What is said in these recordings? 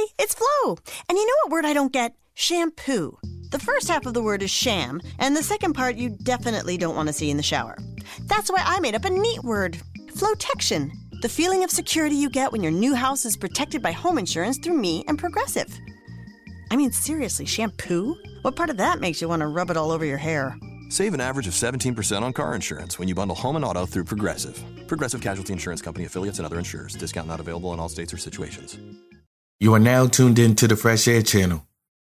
Hi, it's Flo. And you know what word I don't get? Shampoo. The first half of the word is sham, and the second part you definitely don't want to see in the shower. That's why I made up a neat word, Flotection. The feeling of security you get when your new house is protected by home insurance through me and Progressive. I mean, seriously, shampoo? What part of that makes you want to rub it all over your hair? Save an average of 17% on car insurance when you bundle home and auto through Progressive. Progressive Casualty Insurance Company affiliates and other insurers. Discount not available in all states or situations. You are now tuned in to the Fresh Air Channel,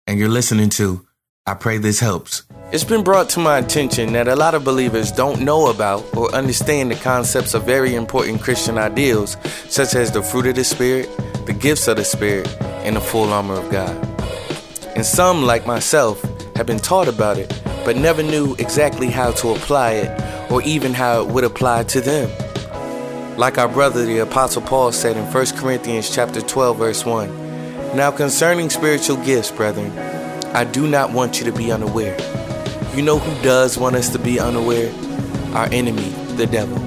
and you're listening to I Pray This Helps. It's been brought to my attention that a lot of believers don't know about or understand the concepts of very important Christian ideals, such as the fruit of the Spirit, the gifts of the Spirit, and the full armor of God. And some, like myself, have been taught about it, but never knew exactly how to apply it or even how it would apply to them. Like our brother, the Apostle Paul said in 1 Corinthians chapter 12, verse 1, "Now concerning spiritual gifts, brethren, I do not want you to be unaware." You know who does want us to be unaware? Our enemy, the devil.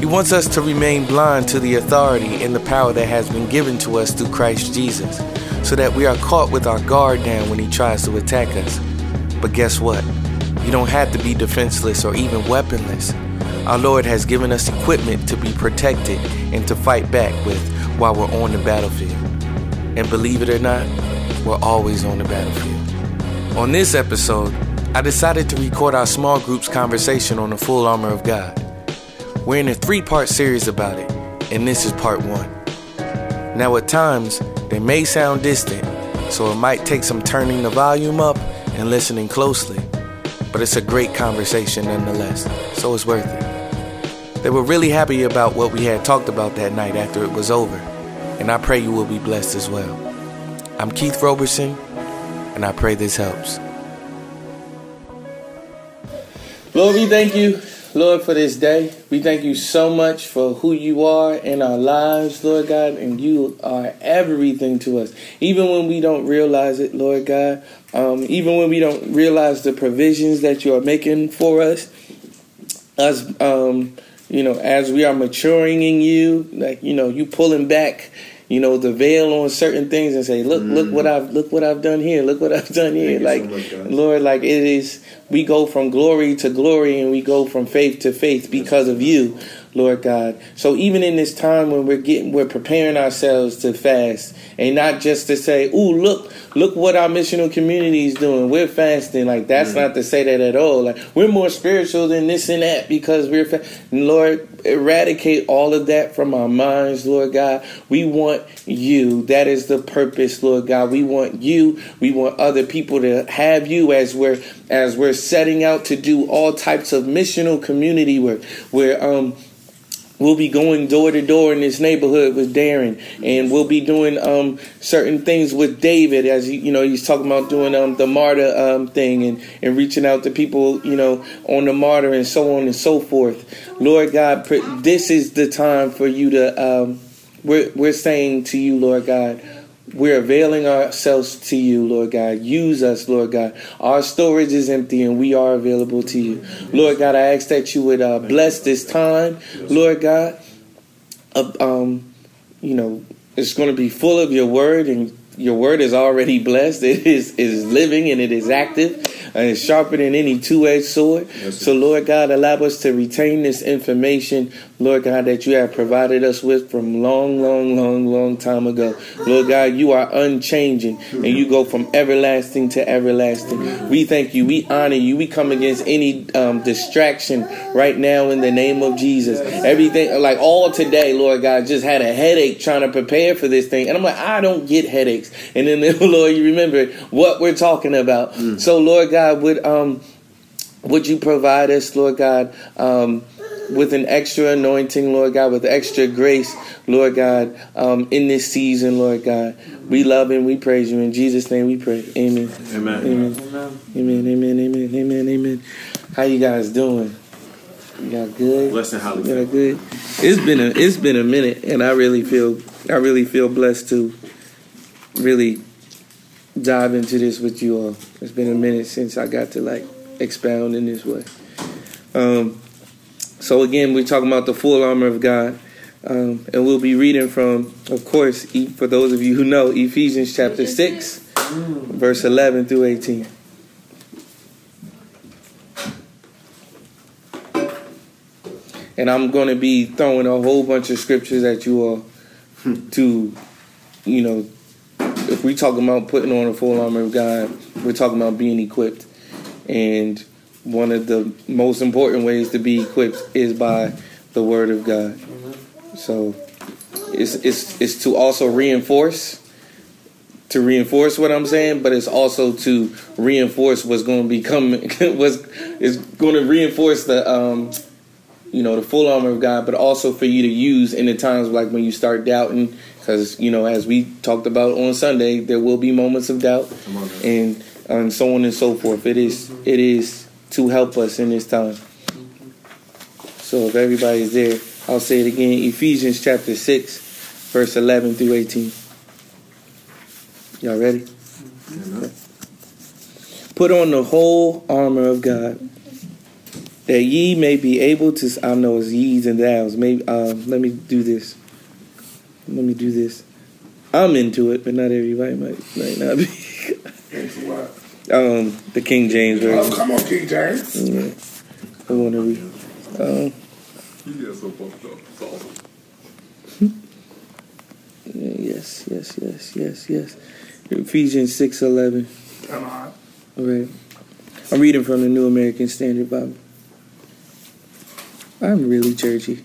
He wants us to remain blind to the authority and the power that has been given to us through Christ Jesus, so that we are caught with our guard down when he tries to attack us. But guess what? You don't have to be defenseless or even weaponless. Our Lord has given us equipment to be protected and to fight back with while we're on the battlefield. And believe it or not, we're always on the battlefield. On this episode, I decided to record our small group's conversation on the full armor of God. We're in a 3-part series about it, and this is part 1. Now at times, they may sound distant, so it might take some turning the volume up and listening closely, but it's a great conversation nonetheless, so it's worth it. They were really happy about what we had talked about that night after it was over, and I pray you will be blessed as well. I'm Keith Roberson, and I pray this helps. Lord, we thank you, Lord, for this day. We thank you so much for who you are in our lives, Lord God, and you are everything to us. Even when we don't realize it, Lord God, even when we don't realize the provisions that you are making for us, as we are maturing in you, like, you know, you pulling back, you know, the veil on certain things and say, look what I've done here. Like, so Lord, like it is, we go from glory to glory and we go from faith to faith because of you, Lord God. So even in this time when we're preparing ourselves to fast and not just to say, "Ooh, look what our missional community is doing. We're fasting." Like that's not to say that at all. Like we're more spiritual than this and that because we're Lord, eradicate all of that from our minds, Lord God. We want you. That is the purpose, Lord God. We want you. We want other people to have you as we're setting out to do all types of missional community work. We'll be going door to door in this neighborhood with Darren, and we'll be doing certain things with David, as he's talking about doing the martyr thing and reaching out to people, on the martyr and so on and so forth. Lord God, this is the time for you to. We're saying to you, Lord God. We're availing ourselves to you, Lord God. Use us, Lord God. Our storage is empty and we are available to you. Lord God, I ask that you would bless this time, Lord God. It's going to be full of your word, and your word is already blessed. It is living and it is active. And it's sharper than any two-edged sword. Yes, so, Lord God, allow us to retain this information, Lord God, that you have provided us with from long time ago. Lord God, you are unchanging, and you go from everlasting to everlasting. We thank you. We honor you. We come against any distraction right now in the name of Jesus. Everything, like all today, Lord God, just had a headache trying to prepare for this thing. And I'm like, I don't get headaches. And then, Lord, you remember what we're talking about. So, Lord God, would you provide us, Lord God, with an extra anointing, Lord God, with extra grace, Lord God, in this season, Lord God. We love and we praise you. In Jesus' name we pray. Amen. Amen. Amen. Amen. Amen. Amen. Amen. Amen. Amen. How you guys doing? Y'all good? Blessed and hallelujah. Y'all good? It's been a minute, and I really feel blessed to really dive into this with you all. It's been a minute since I got to expound in this way. So again, we're talking about the full armor of God. And we'll be reading from, of course, for those of you who know, Ephesians chapter 6, verse 11 through 18. And I'm going to be throwing a whole bunch of scriptures at you all to, you know, if we're talking about putting on a full armor of God, we're talking about being equipped. And one of the most important ways to be equipped is by the Word of God. So it's to also reinforce what I'm saying, but it's also to reinforce what's going to be coming. It's going to reinforce the the full armor of God, but also for you to use in the times like when you start doubting, because as we talked about on Sunday, there will be moments of doubt and so on and so forth. It is to help us in this time. So if everybody's there, I'll say it again, Ephesians chapter 6, verse 11 through 18. Y'all ready? Mm-hmm. Okay. Put on the whole armor of God, that ye may be able to... I know it's ye's and thous. Let me do this. I'm into it, but not everybody might not be. Thanks a lot. The King James version. Oh, come on, King James. Mm-hmm. I want to read. You get so bumped up. It's awesome. Yes. Ephesians 6:11. Come on. All right. I'm reading from the New American Standard Bible. I'm really churchy.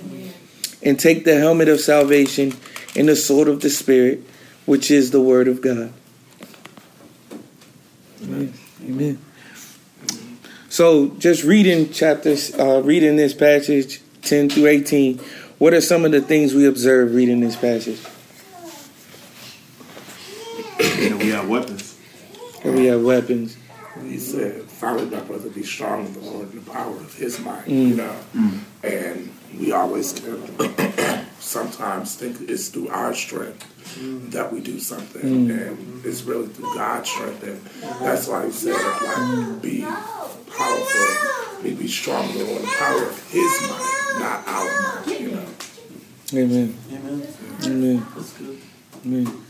Amen. And take the helmet of salvation and the sword of the Spirit, which is the word of God. Amen. Amen. So, just reading this passage 10 through 18, what are some of the things we observe reading this passage? And we have weapons. He said, "Finally, my brother, be strong in the Lord and the power of His might." And we always sometimes think it's through our strength that we do something, and it's really through God's strength, and that's why He said, "Like be powerful, be strong in the Lord and the power of His might, not our might." Amen. Amen. Amen. That's good. Amen.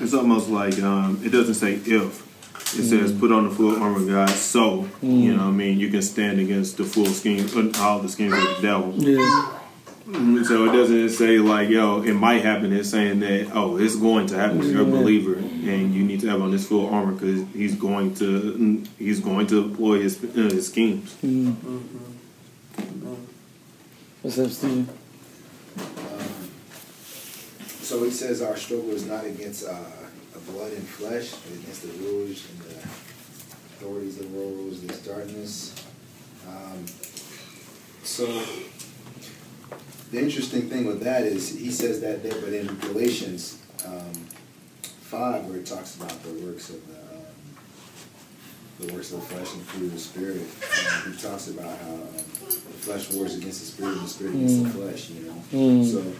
It's almost like it doesn't say if. It says put on the full armor of God, so you can stand against the full scheme, all the schemes of the devil. Yeah. So it doesn't say like, yo, it might happen. It's saying that, oh, it's going to happen. You're a believer, and you need to have on this full armor because he's going to employ his schemes. What's up, Stephen? So it says our struggle is not against blood and flesh, but against the rulers and the authorities of the world, rulers of this darkness. So the interesting thing with that is he says that there, but in Galatians 5, where it talks about the works of the flesh and the fruit of the spirit, he talks about how the flesh wars against the spirit and the spirit against the flesh. So.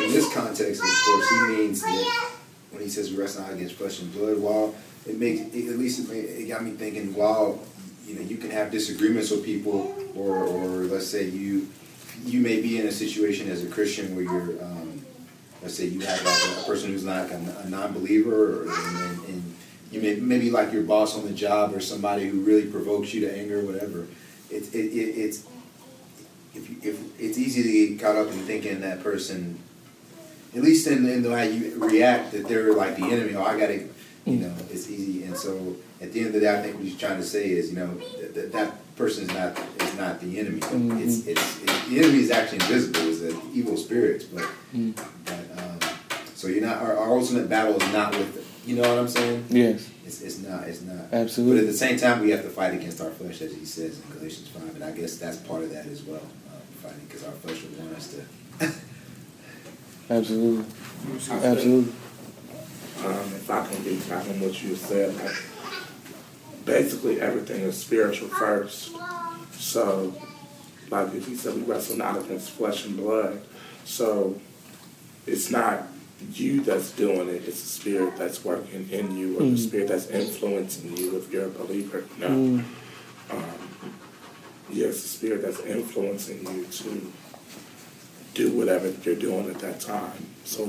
In this context, of course, he means that when he says we wrestle not against flesh and blood, while it got me thinking, while you can have disagreements with people, or let's say you may be in a situation as a Christian where you're, let's say you have like a person who's like a non-believer, and you may maybe like your boss on the job or somebody who really provokes you to anger, or whatever. It's easy to get caught up in thinking that person, at least in the way you react, that they're like the enemy. Oh, I gotta, it's easy. And so at the end of the day, I think what you're trying to say is, that person is not the enemy. Mm-hmm. The enemy is actually invisible. It's the evil spirits. But so you're not. Our ultimate battle is not with them. You know what I'm saying? Yes. It's not. Absolutely. But at the same time, we have to fight against our flesh, as he says in Galatians 5, and I guess that's part of that as well, fighting, because our flesh would want us to. Absolutely. Absolutely. If I can be talking what you said, like, basically everything is spiritual first. So, like if he said, we wrestle not against flesh and blood. So, it's not you that's doing it, it's the spirit that's working in you, or the spirit that's influencing you if you're a believer. No. It's the spirit that's influencing you to do whatever you're doing at that time. So,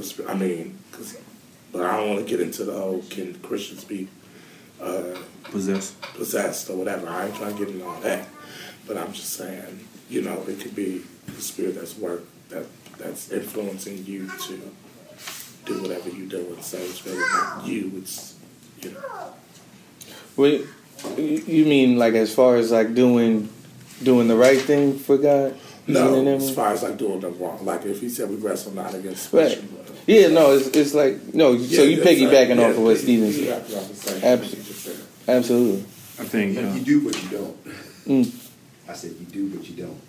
but I don't want to get into the whole, can Christians be possessed or whatever. I ain't trying to get into all that. But I'm just saying, it could be the spirit that's influencing you to do whatever you do, and so it's really not you. It's. Well, you mean like as far as like doing the right thing for God? No, as far as like doing the wrong. Like if he said we wrestle not against flesh and blood. Yeah, no, it's like no. Yeah, so you piggybacking off of what Stephen said. Absolutely. Absolutely. I think you do what you don't. I said you do what you don't.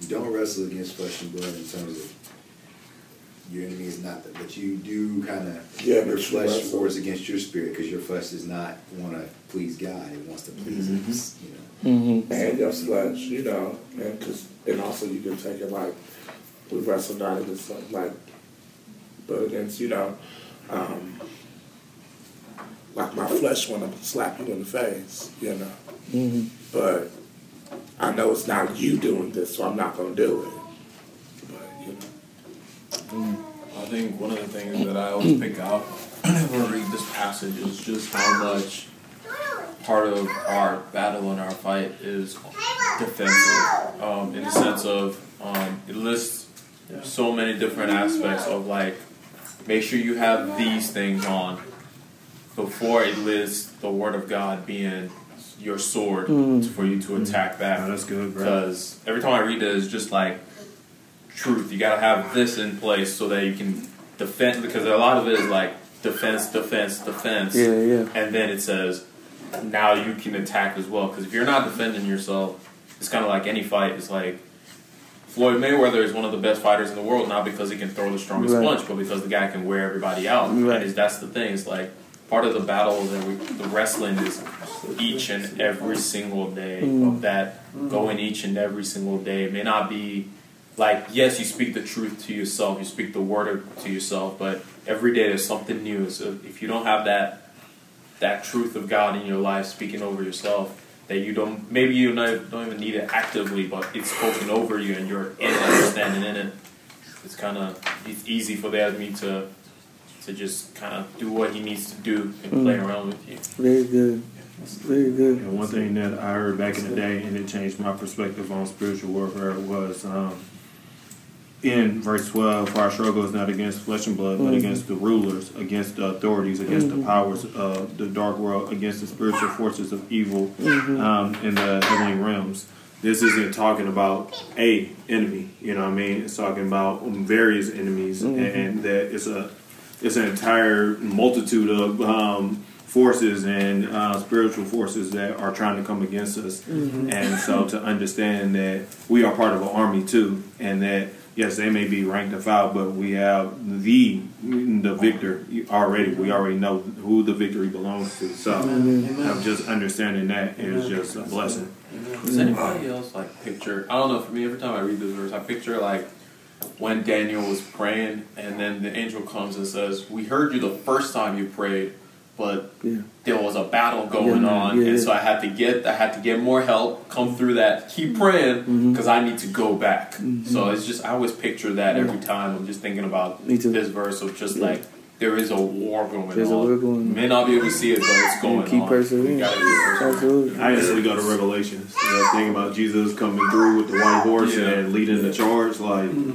You don't wrestle against flesh and blood in terms of. Your enemy is not that, but you do kind of your flesh wars against your spirit, because your flesh does not want to please God; it wants to please us, And your flesh, and also you can take it like we wrestle not against but against like my flesh want to slap you in the face, But I know it's not you doing this, so I'm not going to do it, but. I think one of the things that I always pick out whenever I read this passage is just how much part of our battle and our fight is defensive, in the sense of it lists so many different aspects of like, make sure you have these things on before it lists the Word of God being your sword for you to attack back. No, that's good, bro. Because every time I read it, it's just like, truth, you gotta have this in place so that you can defend, because a lot of it is like defense, and then it says now you can attack as well, because if you're not defending yourself, it's kind of like any fight. It's like Floyd Mayweather is one of the best fighters in the world, not because he can throw the strongest punch, but because the guy can wear everybody out, and that's the thing. It's like part of the battle that the wrestling is each and every single day of that, going each and every single day. It may not be like, yes, you speak the truth to yourself, you speak the word to yourself, but every day there's something new. So if you don't have that truth of God in your life speaking over yourself, that you don't, maybe you don't even need it actively, but it's spoken over you and you're in it, standing in it. It's kind of, it's easy for the enemy to just kind of do what he needs to do and play around with you. Very good. Very good. And one thing that I heard back in the day, and it changed my perspective on spiritual warfare, was in verse 12, for our struggle is not against flesh and blood, but against the rulers, against the authorities, against the powers of the dark world, against the spiritual forces of evil in the heavenly realms. This isn't talking about a enemy, you know what I mean? It's talking about various enemies, and that it's an entire multitude of forces and spiritual forces that are trying to come against us. And so to understand that we are part of an army too, and that yes, they may be ranked and filed, but we have the victor already. We already know who the victory belongs to. So I'm just understanding that is just a blessing. Does anybody else like picture? I don't know. For me, every time I read this verse, I picture like when Daniel was praying, and then the angel comes and says, "We heard you the first time you prayed, but there was a battle going on, and so I had to get more help, come through that, keep praying, because I need to go back." So it's just, I always picture that every time. I'm just thinking about this verse of just like there is a war going on. May not be able to see it, but it's going on. Keep persevering. Absolutely. I instantly go to Revelations. That thing about Jesus coming through with the white horse and leading the charge. Speaking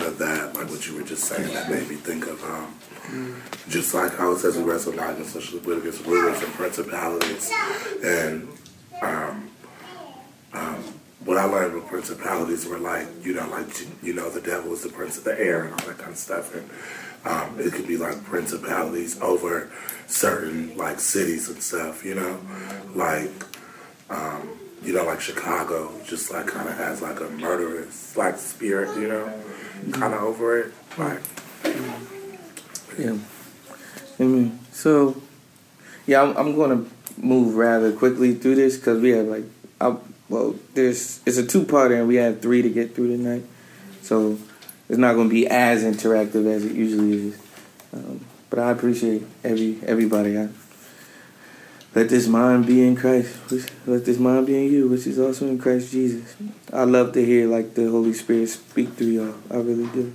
of that, like what you were just saying, that made me think of just like how it says we wrestle not against social politics, rulers and principalities, and what I learned with principalities were the devil is the prince of the air and all that kind of stuff, and it could be like principalities over certain like cities and stuff, like Chicago just like kind of has like a murderous like spirit, kind of over it, yeah. Amen. So, I'm going to move rather quickly through this because we have it's a two-parter and we have three to get through tonight, so it's not going to be as interactive as it usually is. But I appreciate everybody. Let this mind be in Christ. Let this mind be in you, which is also in Christ Jesus. I love to hear like the Holy Spirit speak through y'all. I really do.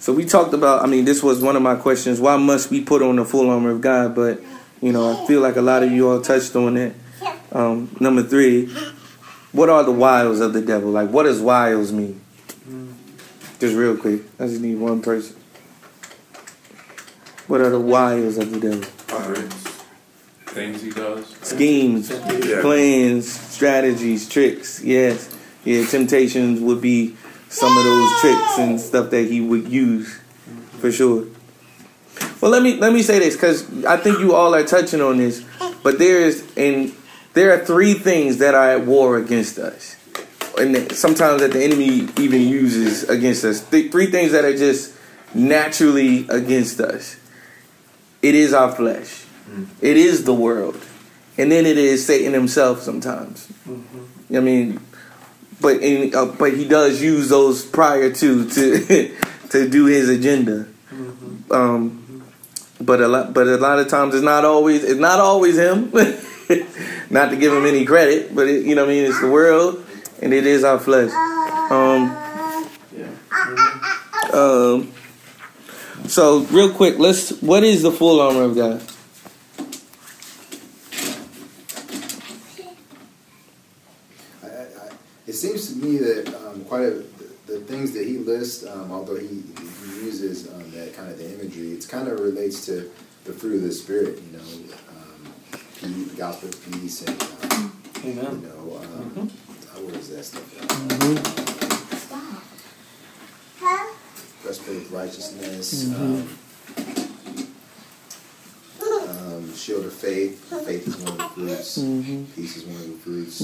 So we talked about, this was one of my questions. Why must we put on the full armor of God? But, I feel like a lot of you all touched on it. Number three, what are the wiles of the devil? Like, what does wiles mean? Just real quick. I just need one person. What are the wiles of the devil? Things he does. Schemes, plans, strategies, tricks. Yes. Yeah, temptations would be some of those tricks and stuff that he would use, for sure. Well, let me say this, because I think you all are touching on this, but there are three things that are at war against us, and sometimes that the enemy even uses against us. Three things that are just naturally against us. It is our flesh. It is the world. And then it is Satan himself sometimes. Mm-hmm. But he does use those prior to to do his agenda. Mm-hmm. But a lot of times it's not always him. Not to give him any credit, but it's the world and it is our flesh. So real quick, what is the full armor of God? It seems to me that the things that he lists, although he uses that kind of the imagery, it kind of relates to the fruit of the Spirit, the gospel of peace, and amen. What is that stuff? Breastplate of righteousness, shield of faith is one of the fruits, peace is one of the fruits.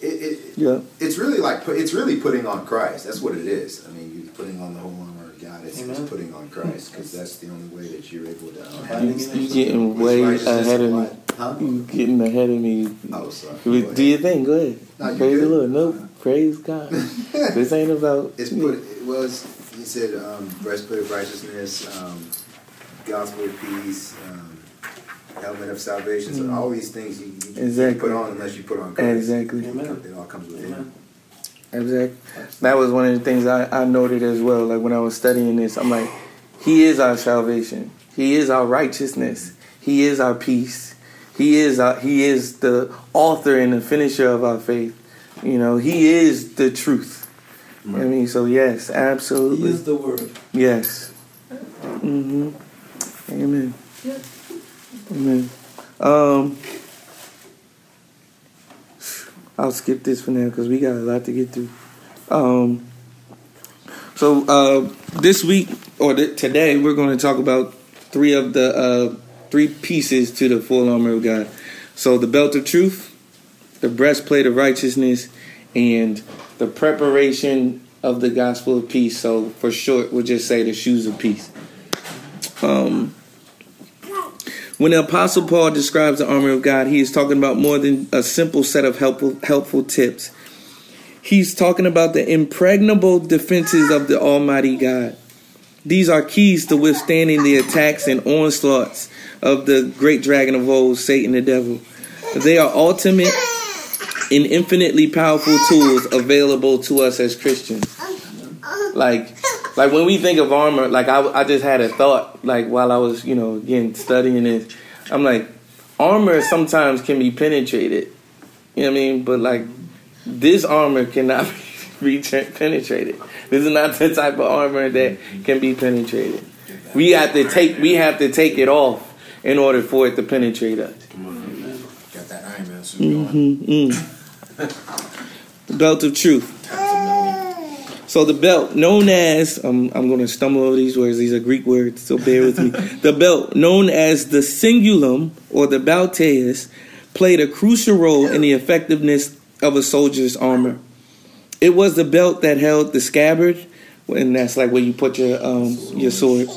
It's really putting on Christ. That's what it is. You're putting on the whole armor of God. It's putting on Christ, because that's the only way that you're able to. You're getting way ahead of me. You're getting ahead of me. Oh, sorry. Do your thing. Go ahead. Praise the Lord. Nope. Praise God. This ain't about. He said, breastplate of righteousness, gospel of peace, helmet of salvation. So all these things you put on unless you put on Christ. Exactly. Amen. It all comes with Him. Exactly. That was one of the things I noted as well. Like when I was studying this, I'm like, He is our salvation. He is our righteousness. He is our peace. He is the author and the finisher of our faith. He is the truth. Right. So yes, absolutely. He is the word. Yes. Mm-hmm. Amen. Yeah. Amen. I'll skip this for now because we got a lot to get through. So this week or today we're going to talk about three of the three pieces to the full armor of God. So the belt of truth, the breastplate of righteousness, and the preparation of the gospel of peace. So for short, we'll just say the shoes of peace. When the Apostle Paul describes the armor of God, he is talking about more than a simple set of helpful tips. He's talking about the impregnable defenses of the Almighty God. These are keys to withstanding the attacks and onslaughts of the great dragon of old, Satan the devil. They are ultimate and infinitely powerful tools available to us as Christians. Like when we think of armor, like I just had a thought, like while I was, again, studying this, I'm like, armor sometimes can be penetrated, you know what I mean? But like this armor cannot be penetrated. This is not the type of armor that can be penetrated. We have to take it off in order for it to penetrate us. Come on, man. Got that Iron Man suit on. The belt of truth. So the belt, known as, I'm going to stumble over these words. These are Greek words, so bear with me. The belt, known as the cingulum or the balteus, played a crucial role in the effectiveness of a soldier's armor. It was the belt that held the scabbard, and that's like where you put your sword,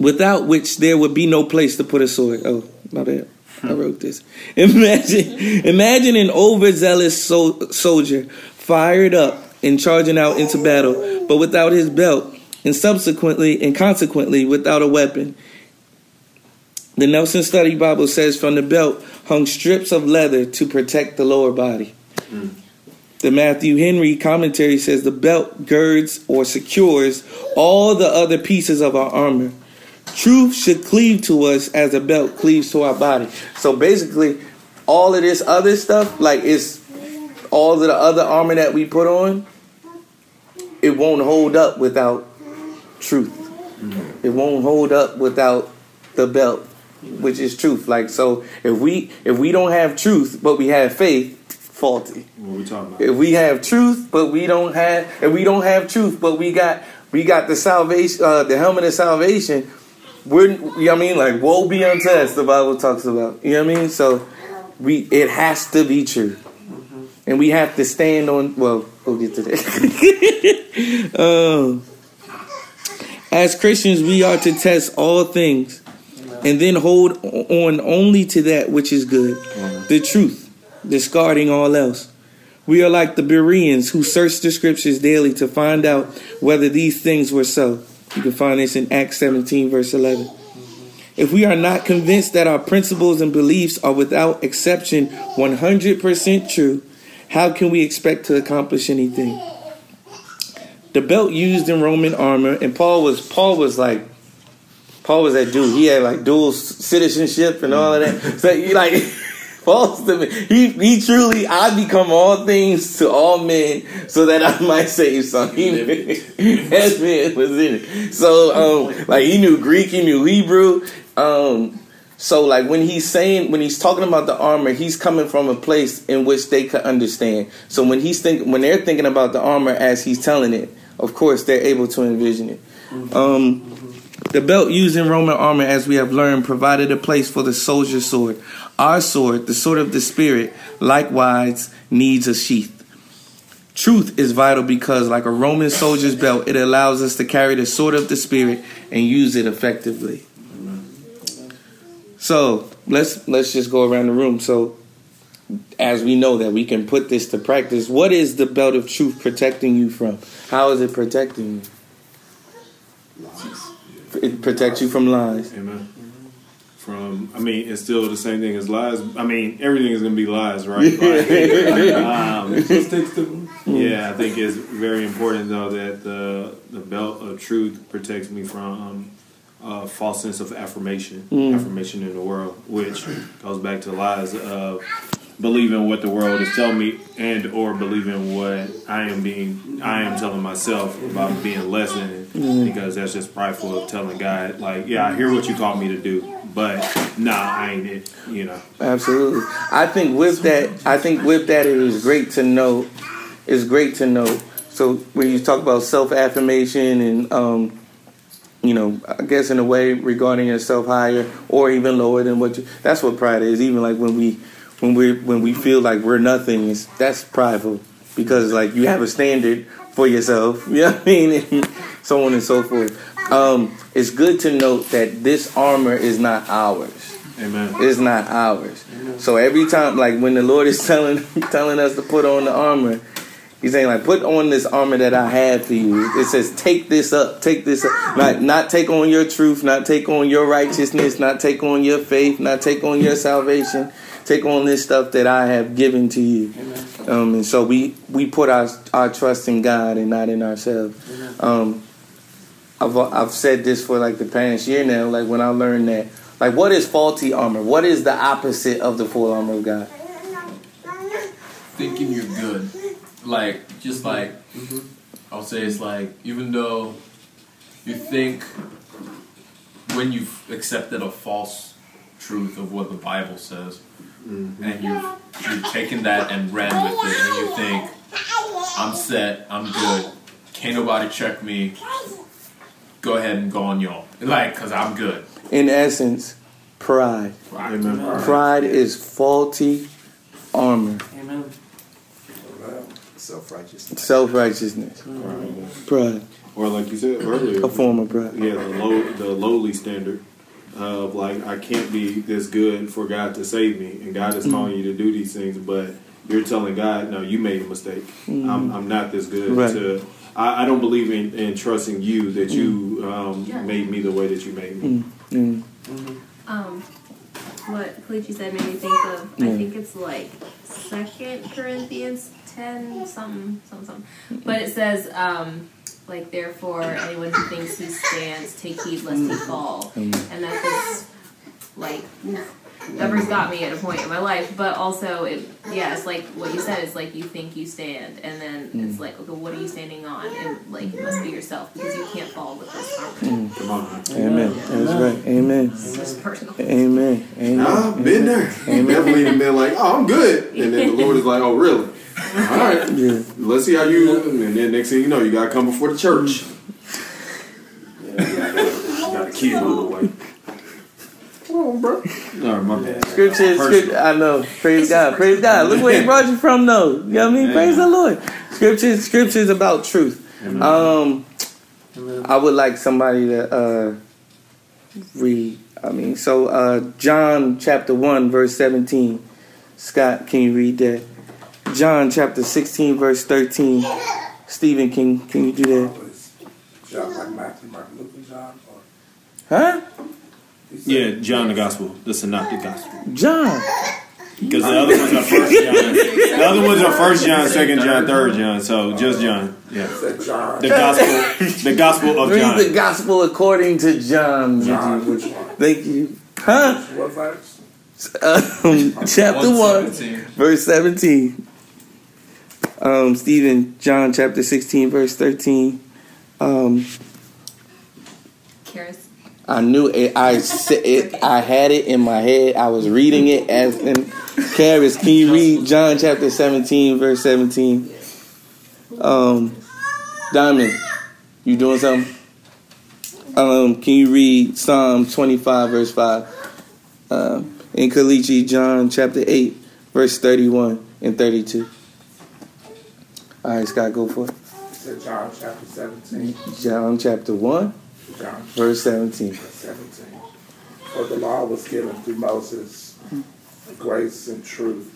without which there would be no place to put a sword. Oh, my bad. I wrote this. Imagine an overzealous soldier fired up and charging out into battle, but without his belt, and consequently without a weapon. The Nelson Study Bible says from the belt hung strips of leather to protect the lower body. The Matthew Henry commentary says the belt girds or secures all the other pieces of our armor. Truth should cleave to us as a belt cleaves to our body. So basically, all of this other stuff, like it's all of the other armor that we put on, it won't hold up without truth. It won't hold up without the belt, which is truth. Like, so if we don't have truth, but we have faith, faulty. What are we talking about? If we have truth, but we got the salvation, the helmet of salvation, we're, like, woe be unto us, the Bible talks about. So it has to be true. And we have to stand on, well, we'll get to that. As Christians, we are to test all things and then hold on only to that which is good, the truth, discarding all else. We are like the Bereans who searched the scriptures daily to find out whether these things were so. You can find this in Acts 17, verse 11. If we are not convinced that our principles and beliefs are without exception 100% true, how can we expect to accomplish anything? The belt used in Roman armor, and Paul was that dude. He had like dual citizenship and all of that. So he like... He truly, I become all things to all men so that I might save some. He knew it was in it. So, he knew Greek, he knew Hebrew. When he's talking about the armor, he's coming from a place in which they could understand. So when they're thinking about the armor as he's telling it, of course, they're able to envision it. The belt used in Roman armor, as we have learned, provided a place for the soldier's sword. Our sword, the sword of the Spirit, likewise needs a sheath. Truth is vital because, like a Roman soldier's belt, it allows us to carry the sword of the Spirit and use it effectively. So let's just go around the room. So as we know that we can put this to practice, what is the belt of truth protecting you from? How is it protecting you? It protects you from lies. Amen. It's still the same thing as lies. Everything is going to be lies, right? Yeah, I think it's very important, though, that the belt of truth protects me from a false sense of affirmation in the world, which goes back to lies of believing what the world is telling me and or believing what I am telling myself about being less than, because that's just prideful of telling God, like, yeah, I hear what you called me to do, but nah, I ain't it, Absolutely. I think with that it is great to know. It's great to know. So when you talk about self-affirmation and, I guess in a way regarding yourself higher or even lower than that's what pride is. Even like when we feel like we're nothing, that's prideful because like you have a standard for yourself. You know what I mean? And so on and so forth. It's good to note that this armor is not ours. Amen. It's not ours. Amen. So every time, like when the Lord is telling us to put on the armor, He's saying like, put on this armor that I have for you. It says, take this up. Not take on your truth, not take on your righteousness, not take on your faith, not take on your salvation. Take on this stuff that I have given to you. Amen. And so we put our trust in God and not in ourselves. I've said this for like the past year now, like when I learned that, like what is faulty armor? What is the opposite of the full armor of God? Thinking you're good. Like, just like, I'll say it's like, even though you think when you've accepted a false truth of what the Bible says, and you've taken that and ran with it, and you think, I'm set, I'm good, can't nobody check me, go ahead and go on y'all, like, because I'm good. In essence, pride. Amen. Pride is faulty armor. Amen. Self-righteousness. Pride. Or like you said earlier, a form of pride. Yeah, the lowly standard of like, I can't be this good for God to save me, and God is calling you to do these things, but you're telling God, no, you made a mistake. I'm not this good. To I don't believe in trusting you that you made me the way that you made me. What Kalichi said made me think of, I think it's like 2 Corinthians 10 something. But it says, like, therefore, anyone who thinks he stands, take heed lest he fall. And that is, like, that verse got me at a point in my life. But also, it's like what you said. It's like you think you stand, and then it's like, okay, what are you standing on? And, like, it must be yourself, because you can't fall with this armor. Come on. Amen. That's right. Amen. This is personal. Amen. I've been there. Definitely been like, oh, I'm good. And then the Lord is like, oh, really? All right, let's see how you. And then next thing you know, you gotta come before the church. You gotta keep on the way. Come on, bro. No, my bad. Scripture. I know. Praise God. Praise God. Look where He brought you from, though. You know what I mean? Praise the Lord. Scripture is about truth. I would like somebody to read. John chapter 1 verse 17. Scott, can you read that? John chapter 16 verse 13. Stephen, can you do that? John, like Matthew, Mark, Luke, and John, or John the Gospel, the Synoptic Gospel. John, because the other ones are First John. The other ones are First John, Second John, Third John. So just John. Yeah, the Gospel of John. Read the Gospel according to John. John, which one? Thank you. What verse? Chapter 1, verse 17. Stephen, John chapter 16 verse 13. I knew it. I said it. I had it in my head. I was reading it as in. Karis, can you read John chapter 17 verse 17? Diamond, you doing something? Can you read Psalm 25 verse 5? In Kalichi, John chapter 8 verse 31 and 32. All right, Scott, go for it. It's John chapter 17. John chapter 1, John, verse 17. For the law was given through Moses, grace and truth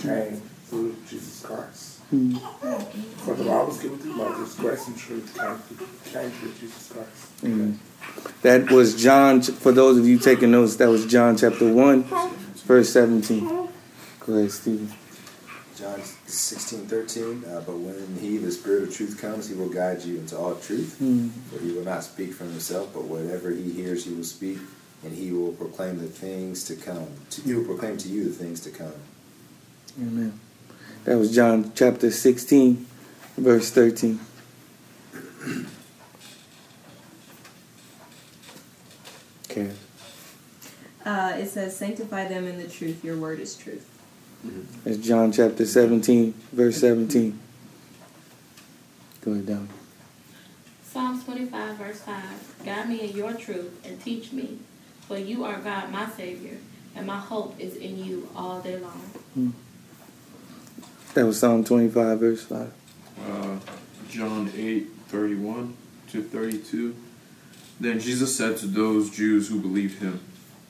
came through Jesus Christ. For the law was given through Moses, grace and truth came through Jesus Christ. That was John, for those of you taking notes, that was John chapter 1, verse 17. Go ahead, Stephen. John 16:13, but when he, the Spirit of truth, comes, he will guide you into all truth. For he will not speak from himself, but whatever he hears, he will speak, and he will proclaim the things to come. He will proclaim to you the things to come. Amen. That was John chapter 16, verse 13. Okay. It says, sanctify them in the truth. Your word is truth. That's John chapter 17, verse 17. Go ahead, down. Psalm 25, verse 5. Guide me in your truth and teach me, for you are God, my Savior, and my hope is in you all day long. That was Psalm 25, verse 5. John 8, 31 to 32. Then Jesus said to those Jews who believed him,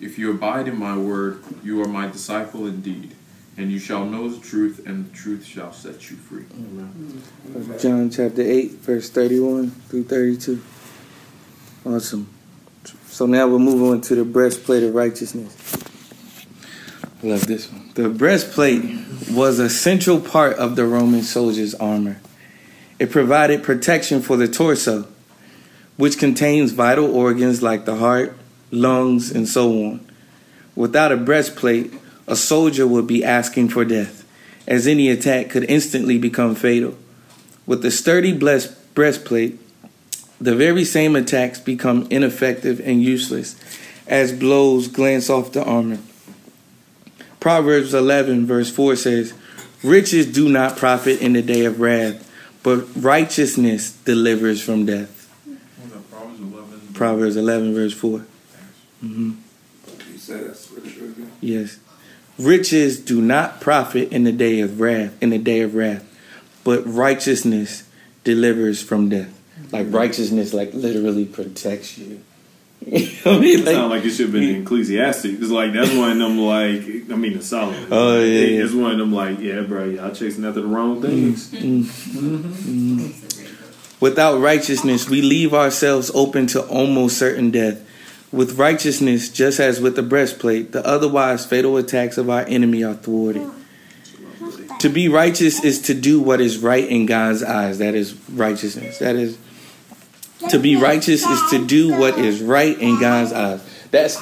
if you abide in my word, you are my disciple indeed. And you shall know the truth, and the truth shall set you free. Amen. John chapter 8, verse 31 through 32. Awesome. So now we'll move on to the breastplate of righteousness. I love this one. The breastplate was a central part of the Roman soldier's armor. It provided protection for the torso, which contains vital organs like the heart, lungs, and so on. Without a breastplate, a soldier would be asking for death, as any attack could instantly become fatal. With the sturdy breastplate, the very same attacks become ineffective and useless, as blows glance off the armor. Proverbs 11, verse 4 says, "Riches do not profit in the day of wrath, but righteousness delivers from death." Proverbs 11, verse 4. Mm-hmm. You said that's really good. Yes. Riches do not profit in the day of wrath, but righteousness delivers from death. Like righteousness, like literally protects you. You know what I mean? Like, sound like it should have been in Ecclesiastes. It's like that's one of them. Like I mean, in Solomon. Oh yeah. It's one of them. Like yeah, bro, y'all chasing after the wrong things. Mm-hmm. Mm-hmm. Mm-hmm. Without righteousness, we leave ourselves open to almost certain death. With righteousness, just as with the breastplate, the otherwise fatal attacks of our enemy are thwarted. To be righteous is to do what is right in God's eyes. That is righteousness. That is to be righteous is to do what is right in God's eyes. That's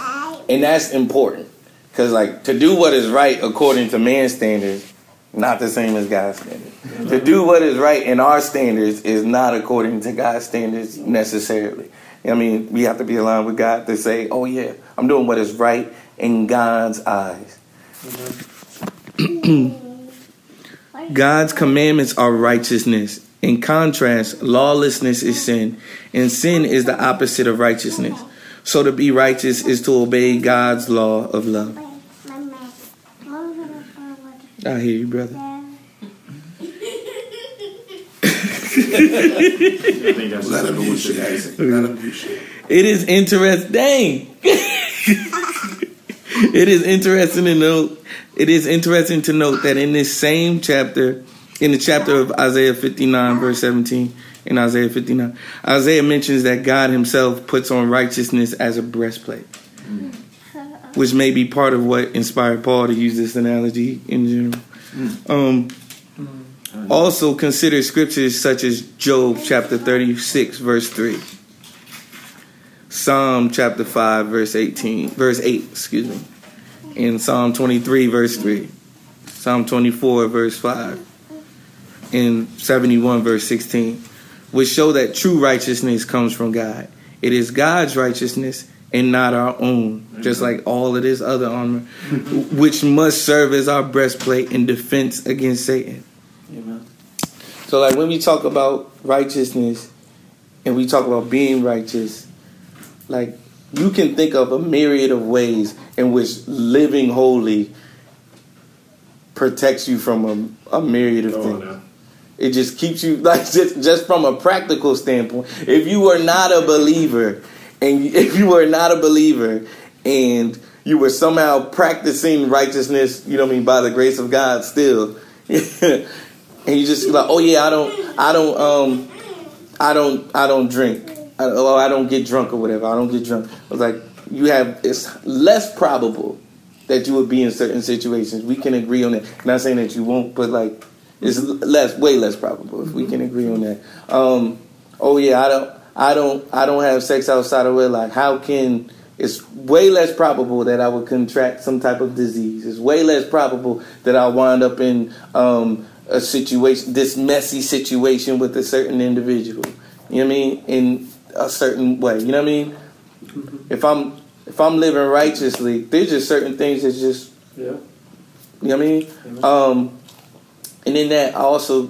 important, because like to do what is right according to man's standards, not the same as God's standards. To do what is right in our standards is not according to God's standards necessarily. I mean, we have to be aligned with God to say, oh yeah, I'm doing what is right in God's eyes. God's commandments are righteousness. In contrast, lawlessness is sin, and sin is the opposite of righteousness. So to be righteous is to obey God's law of love. I hear you, brother. It is interesting to note that in this same chapter, in the chapter of Isaiah 59, verse 17, in Isaiah 59, Isaiah mentions that God himself puts on righteousness as a breastplate, which may be part of what inspired Paul to use this analogy in general. Also consider scriptures such as Job chapter 36, verse 3. Psalm chapter 5, verse 8, and Psalm 23, verse 3. Psalm 24, verse 5. And 71, verse 16. Which show that true righteousness comes from God. It is God's righteousness and not our own, just like all of this other armor, which must serve as our breastplate in defense against Satan. Amen. So like when we talk about righteousness and we talk about being righteous, like you can think of a myriad of ways in which living holy protects you from a myriad of things. No. It just keeps you, like just from a practical standpoint, if you were not a believer and you were somehow practicing righteousness, you know what I mean, by the grace of God still, and you just like, oh yeah, I don't drink. I don't get drunk or whatever. I don't get drunk. I was like, it's less probable that you would be in certain situations. We can agree on that. I'm not saying that you won't, but like it's way less probable if we can agree on that. Oh yeah, I don't have sex outside of wedlock. It's way less probable that I would contract some type of disease. It's way less probable that I'll wind up in a situation, this messy situation with a certain individual. You know what I mean? In a certain way. You know what I mean? Mm-hmm. If I'm living righteously, there's just certain things that just, you know what I mean? Mm-hmm. And in that, I also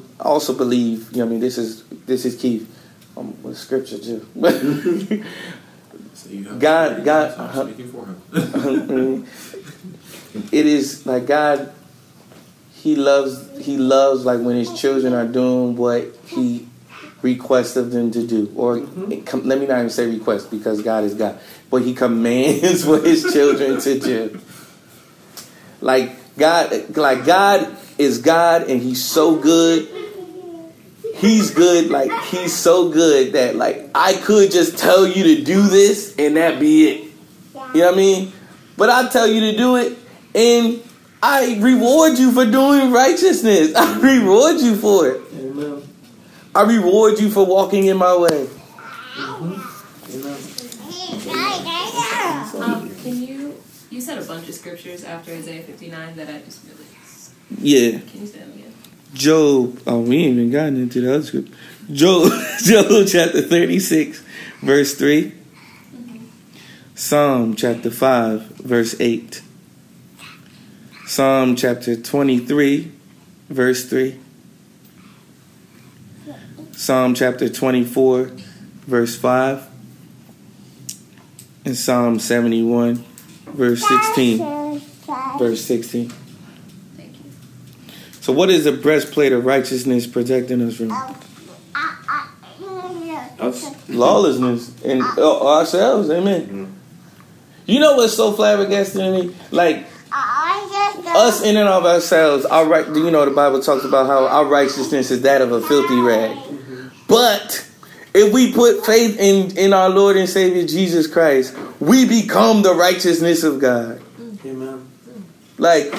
believe, you know what I mean? This is Keith. With scripture too. So God. I'm speaking for him. It is like God. He loves like when his children are doing what he requests of them to do. Or let me not even say request, because God is God, but he commands what his children to do. Like God is God, and he's so good. He's good, like he's so good that like I could just tell you to do this and that be it. You know what I mean? But I tell you to do it and I reward you for doing righteousness. I reward you for it. Amen. I reward you for walking in my way. Mm-hmm. Amen. You said a bunch of scriptures after Isaiah 59 that I just really... Yeah. Can you say them again? Job. Oh, we ain't even gotten into the other script. Job chapter 36, verse 3. Mm-hmm. Psalm chapter 5, verse 8. Psalm chapter 23, verse 3. Psalm chapter 24, verse 5. And Psalm 71, verse 16. Verse 16. Thank you. So what is the breastplate of righteousness protecting us from? Lawlessness and ourselves. Amen. Mm-hmm. You know what's so flabbergasting to me? Like, us in and of ourselves, you know, the Bible talks about how our righteousness is that of a filthy rag. But if we put faith in our Lord and Savior Jesus Christ, we become the righteousness of God. Amen. Like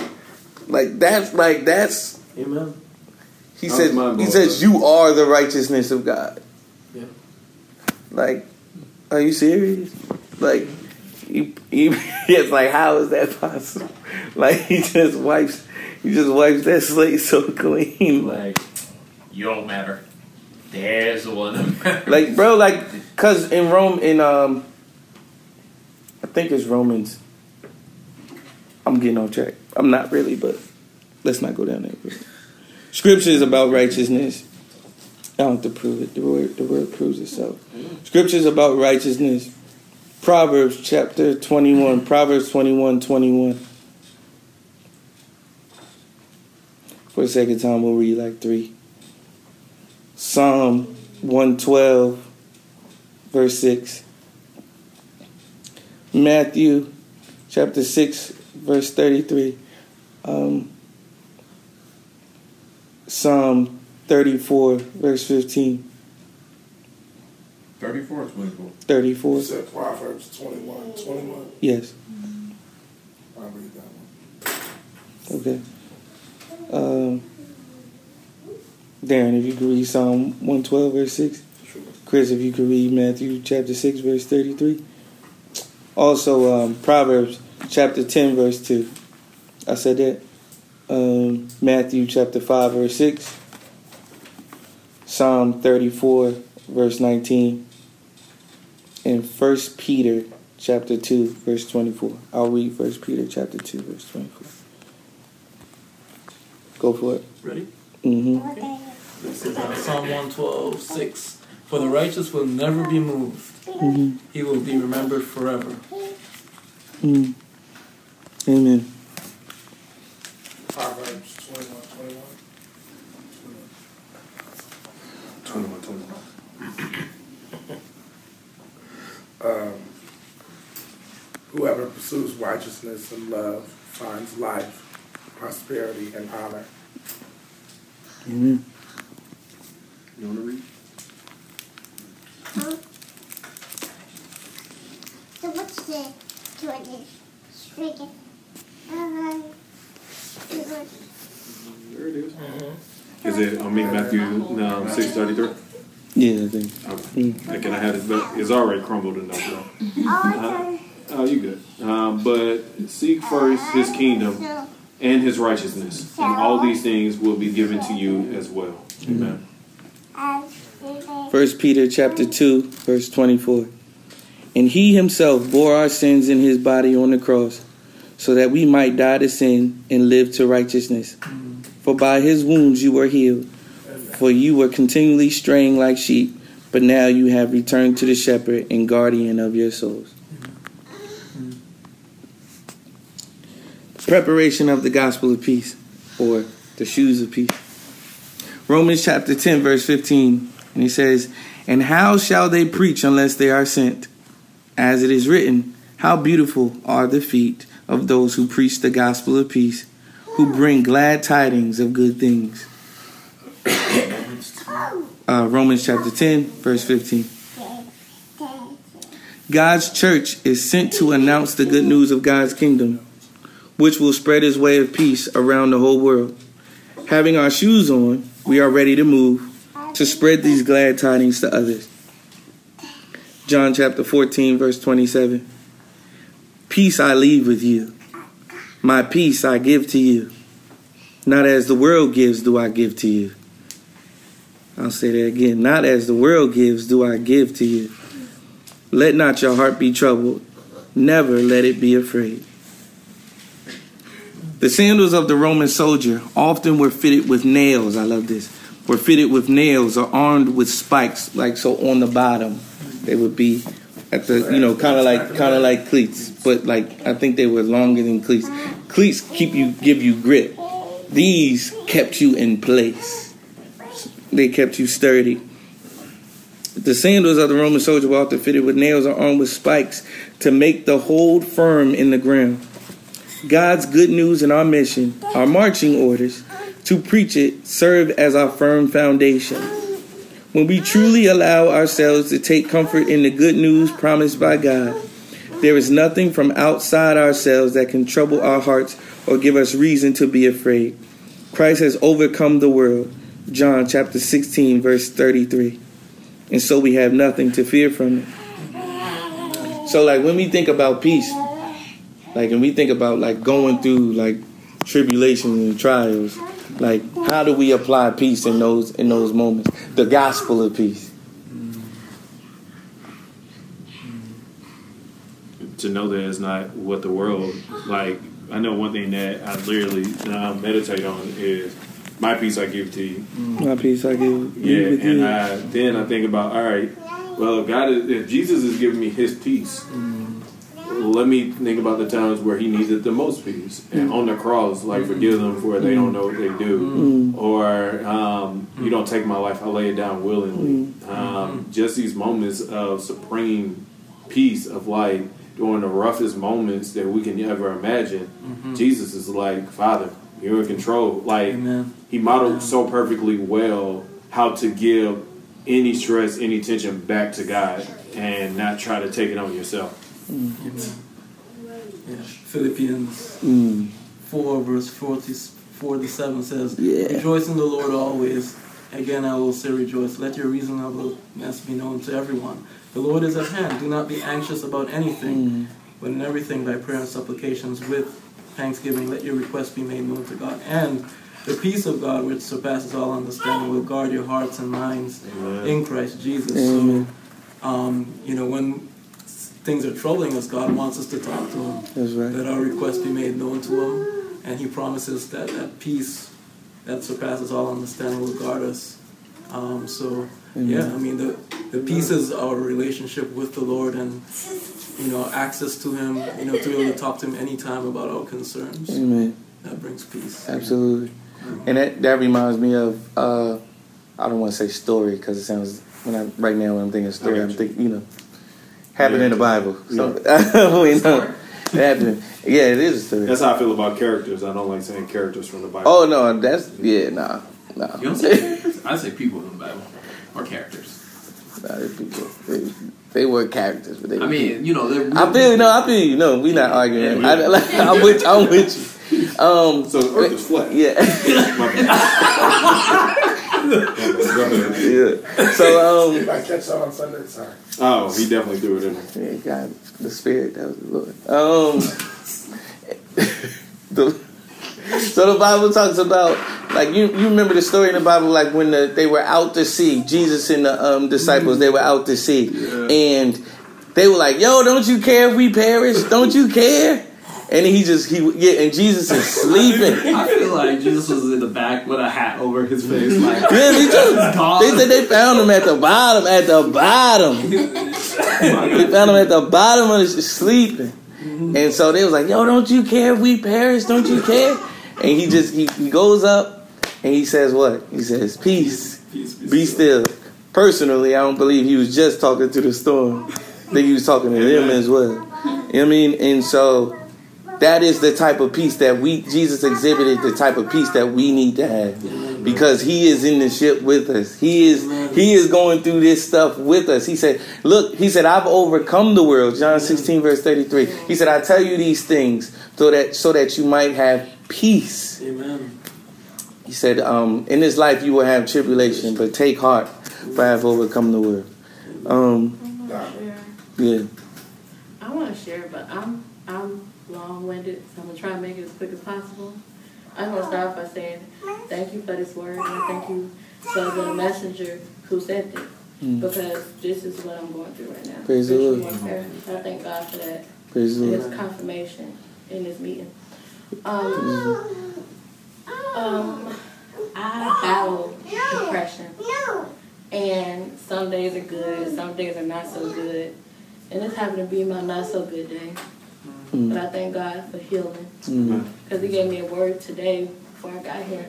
that's. Amen. He says, you are the righteousness of God. Yeah. Like, are you serious? Like. It's like, how is that possible? Like, he just wipes that slate so clean. Like, you don't matter. There's the one. Like, bro, cause in Rome, I think it's Romans. I'm getting off track. I'm not really, but let's not go down that road. Scripture is about righteousness. I don't have to prove it. The word proves itself. Scripture is about righteousness. Proverbs chapter 21. Proverbs 21:21. For the second time, we'll read like 3. Psalm 112, verse 6. Matthew chapter 6, verse 33. Psalm 34, verse 15. 34 or 24? 34. You said Proverbs 21. 21? Yes. I'll read that one. Okay. Darren, if you could read Psalm 112, verse 6. Sure. Chris, if you could read Matthew chapter 6, verse 33. Also, Proverbs chapter 10, verse 2. I said that. Matthew chapter 5, verse 6. Psalm 34, verse 19. In 1 Peter chapter 2, verse 24. I'll read 1 Peter chapter 2, verse 24. Go for it. Ready? Mm-hmm. Okay. This is Psalm 112, 6. For the righteous will never be moved. Mm-hmm. He will be remembered forever. Mm. Amen. Proverbs 21. Whoever pursues righteousness and love finds life, prosperity, and honor. Amen. You want to read? So what's the there it is. Mm-hmm. Is it on me, Matthew 6:33? Yeah, I think. Can I have it? But it's already crumbled enough, though. Oh, you good. But seek first his kingdom and his righteousness, and all these things will be given to you as well. Amen. 1 Peter chapter 2, verse 24. And he himself bore our sins in his body on the cross, so that we might die to sin and live to righteousness. For by his wounds you were healed. For you were continually straying like sheep, but now you have returned to the shepherd and guardian of your souls. Preparation of the gospel of peace, or the shoes of peace. Romans chapter 10, verse 15. And he says, and how shall they preach unless they are sent? As it is written, how beautiful are the feet of those who preach the gospel of peace, who bring glad tidings of good things. Romans chapter 10, verse 15. God's church is sent to announce the good news of God's kingdom. which will spread his way of peace around the whole world. Having our shoes on, we are ready to move, to spread these glad tidings to others. John chapter 14, verse 27. Peace I leave with you. My peace I give to you. Not as the world gives do I give to you. I'll say that again. Not as the world gives do I give to you. Let not your heart be troubled. Never let it be afraid. The sandals of the Roman soldier often were fitted with nails. I love this. Were fitted with nails or armed with spikes, like so on the bottom. They would be at the, you know, kind of like cleats, but like I think they were longer than cleats. Cleats give you grip. These kept you in place. They kept you sturdy. The sandals of the Roman soldier were often fitted with nails or armed with spikes to make the hold firm in the ground. God's good news and our mission, our marching orders, to preach it, serve as our firm foundation. When we truly allow ourselves to take comfort in the good news promised by God, there is nothing from outside ourselves that can trouble our hearts or give us reason to be afraid. Christ has overcome the world. John chapter 16, verse 33. And so we have nothing to fear from it. So like when we think about peace, like, and we think about, like, going through, like, tribulations and trials, like, how do we apply peace in those moments? The gospel of peace. To know that it's not what the world, like, I know one thing that I literally meditate on is, my peace I give to you. My peace I give to you. Yeah, and then I think about, all right, well, if Jesus is giving me his peace, let me think about the times where he needed the most peace. And on the cross, like, forgive them for they don't know what they do. Or, you don't take my life, I lay it down willingly. Just these moments of supreme peace of life during the roughest moments that we can ever imagine. Jesus is like, Father, you're in control. Like, amen. He modeled so perfectly well how to give any stress, any tension back to God and not try to take it on yourself. Yeah. Philippians 4 verse 47 says, rejoice in the Lord always. Again I will say rejoice. Let your reasonableness be known to everyone. The Lord is at hand. Do not be anxious about anything, but in everything by prayer and supplications with thanksgiving let your requests be made known to God. And the peace of God which surpasses all understanding will guard your hearts and minds in Christ Jesus. So when things are troubling us, God wants us to talk to him. That's right. Let our requests be made known to him, and he promises that peace that surpasses all understanding will guard us. Amen. The peace is our relationship with the Lord, and access to him, to be able to talk to him anytime about our concerns. Amen. That brings peace. Absolutely. Amen. And that reminds me of I don't want to say story because it sounds when I'm thinking story I'm thinking happened in the Bible. So, it is a story. That's how I feel about characters. I don't like saying characters from the Bible. Oh, no, nah. You don't say characters. I say people from the Bible or characters. Nah, they're people. They were characters, but we're not arguing. Yeah, I'm with you. So the earth is flat. Yeah. Yeah. So if I catch that on Sunday, sorry. Oh, he definitely threw it in there. Yeah, God, the Spirit, that was the Lord. So the Bible talks about, like, you remember the story in the Bible, like when they were out to sea, Jesus and the disciples, they were out to sea, and they were like, "Yo, don't you care if we perish? Don't you care?" And and Jesus is sleeping. I feel like Jesus was in the back with a hat over his face. Like, yeah, me too. They said they found him at the bottom. They found him at the bottom of the sleeping. And so they was like, "Yo, don't you care if we perish? Don't you care?" And he goes up and he says what? He says, peace be still. Personally, I don't believe he was just talking to the storm. I think he was talking to them as well. And so that is the type of peace that Jesus exhibited, the type of peace that we need to have. because he is in the ship with us. He is going through this stuff with us. He said, look, he said, I've overcome the world. John 16, verse 33. He said, I tell you these things so that you might have peace. Amen. He said, in this life you will have tribulation, but take heart, for I have overcome the world. I want to share, but I'm long-winded, so I'm going to try and make it as quick as possible. I'm going to start off by saying thank you for this word, and thank you for the messenger who sent it, because this is what I'm going through right now. Praise the Lord. I thank God for that. Praise the Lord. His confirmation in this meeting. I battle depression, and some days are good, some days are not so good, and this happened to be my not so good day. But I thank God for healing, because He gave me a word today before I got here.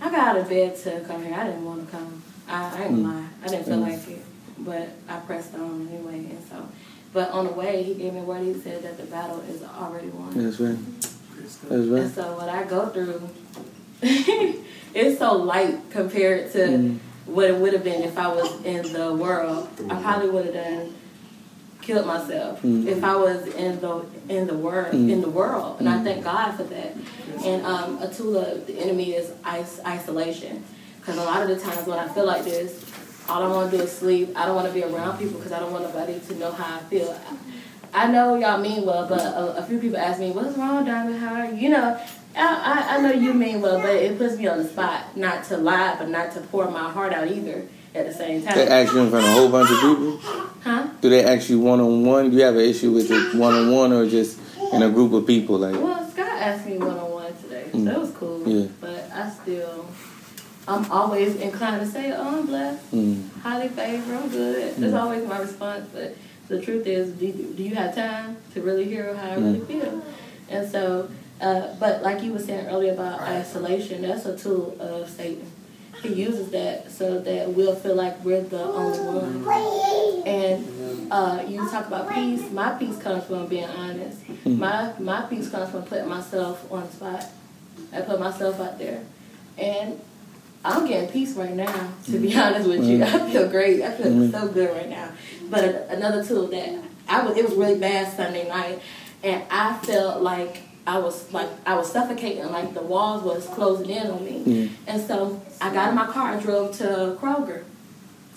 I got out of bed to come here. I didn't want to come. I ain't lying. I didn't feel like it, but I pressed on anyway. And so, but on the way, He gave me a word. He said that the battle is already won. That's right. That's right. And so what I go through, it's so light compared to what it would have been if I was in the world. I probably would have killed myself if I was in the world, and I thank God for that. And a tool of the enemy is isolation, because a lot of the times when I feel like this, all I want to do is sleep. I don't want to be around people because I don't want nobody to know how I feel. I know y'all mean well, but a few people ask me, "What's wrong, Diamond? How are you?" You know, I know you mean well, but it puts me on the spot not to lie, but not to pour my heart out either. At the same time, they ask you in front of a whole bunch of people? Huh? Do they ask you one-on-one? Do you have an issue with it one-on-one or just in a group of people? Like? Well, Scott asked me one-on-one today. So that was cool. Yeah. But I'm always inclined to say, oh, I'm blessed. Highly favored. I'm good. That's always my response. But the truth is, do you have time to really hear how I really feel? And so, but like you were saying earlier about isolation, that's a tool of Satan. He uses that so that we'll feel like we're the only one. And you talk about peace. My peace comes from being honest. My peace comes from putting myself on the spot. I put myself out there. And I'm getting peace right now, to be honest with you. I feel great. I feel so good right now. But another tool that it was really bad Sunday night, and I felt like I was suffocating, like the walls was closing in on me. And so I got in my car, I drove to Kroger.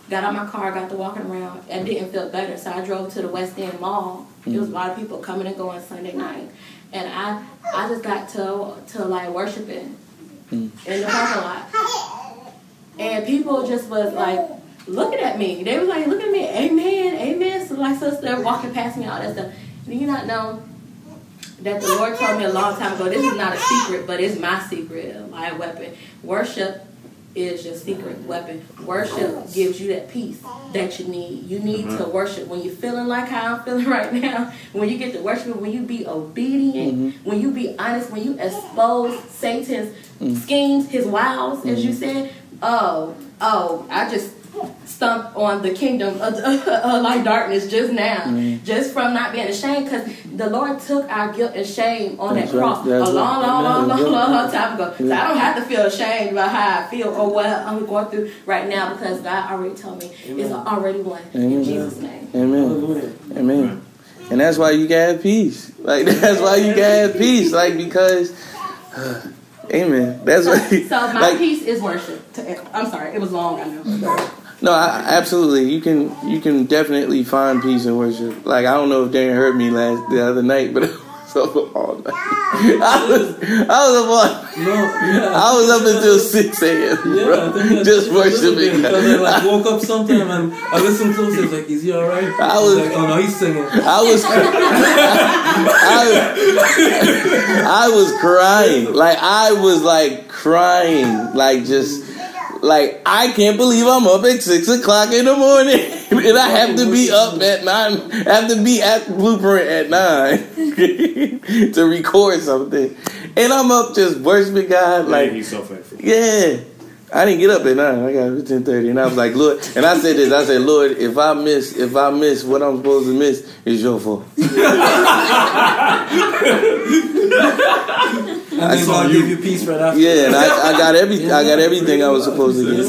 Got out my car, got to walking around, and didn't feel better. So I drove to the West End Mall. There was a lot of people coming and going Sunday night. And I just got to like worshiping in the parking lot. And people just was like looking at me. They was like looking at me, amen, amen. So my sister walking past me, all that stuff. Do you not know that the Lord told me a long time ago, this is not a secret, but it's my secret, my weapon. Worship is your secret weapon. Worship gives you that peace that you need. You need to worship. When you're feeling like how I'm feeling right now, when you get to worship, when you be obedient, when you be honest, when you expose Satan's schemes, his wiles, as you said, I just stump on the kingdom of light darkness just now, just from not being ashamed, because the Lord took our guilt and shame on that cross a long time ago. So I don't have to feel ashamed about how I feel or what I'm going through right now, because God already told me it's already won. In Jesus' name. Amen. Amen. And that's why you got peace. Like, that's why you got peace. Like, because... amen. That's what. So my peace is worship. I'm sorry, it was long. I know. No, absolutely. You can definitely find peace in worship. Like, I don't know if Darren heard me the other night, but I was up all night. I was up until 6 a.m. Yeah, just worshiping. I woke up sometime and I listened close. I was like, "Is he all right?" I was like, "Oh no, he's singing." I was crying. Like, I was like crying. Like, just. Like, I can't believe I'm up at 6 o'clock in the morning. And I have to be up at 9. I have to be at Blueprint at 9 to record something. And I'm up just worshiping God. Like, he's so faithful. Yeah. I didn't get up at 9. I got up at 10:30. And I was like, Lord. And I said this. I said, Lord, if I miss what I'm supposed to miss, it's your fault. I'll give you peace right after. Yeah, and I got everything. I got everything I was supposed to get.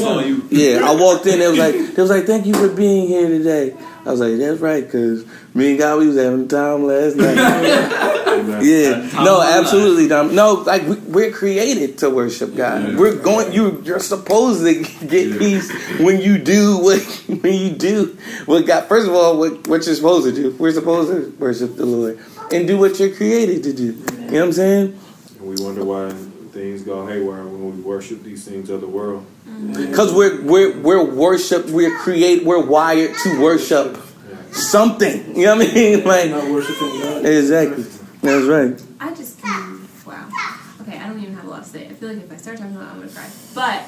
Yeah, I walked in. They was like, thank you for being here today. I was like, that's right, because me and God, we was having time last night. Yeah, no, absolutely. No, like, we're created to worship God. We're going. You're supposed to get peace when you do what God. First of all, what you're supposed to do. We're supposed to worship the Lord and do what you're created to do. You know what I'm saying? We wonder why things go haywire when we worship these things of the world. Because we're wired to worship something. You know what I mean? Like, not worshiping God. Exactly. That's right. I just wow. Okay, I don't even have a lot to say. I feel like if I start talking about it, I'm gonna cry. But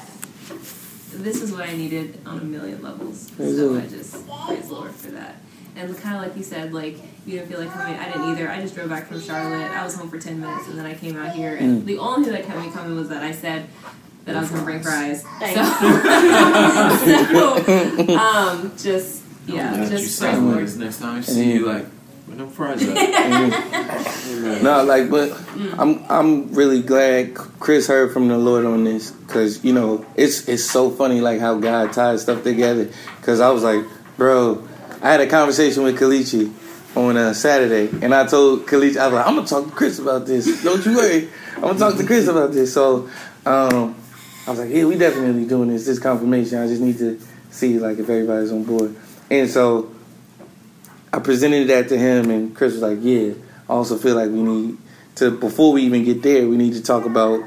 this is what I needed on a million levels. So I just praise the Lord for that. And kind of like you said, like, you didn't feel like coming. I didn't either. I just drove back from Charlotte. I was home for 10 minutes, and then I came out here. And the only thing that kept me coming was that I said that I was going to bring fries. Just praise the Lord. Next time I see you, like, with no fries up. No, like, but I'm really glad Chris heard from the Lord on this. Because, you know, it's so funny, like, how God ties stuff together. Because I was like, bro, I had a conversation with Kalichi on a Saturday, and I told Kalichi, I was like, I'm going to talk to Chris about this. Don't you worry. I'm going to talk to Chris about this. So I was like, yeah, we definitely doing this. This confirmation. I just need to see, like, if everybody's on board. And so I presented that to him, and Chris was like, yeah, I also feel like we need to, before we even get there, we need to talk about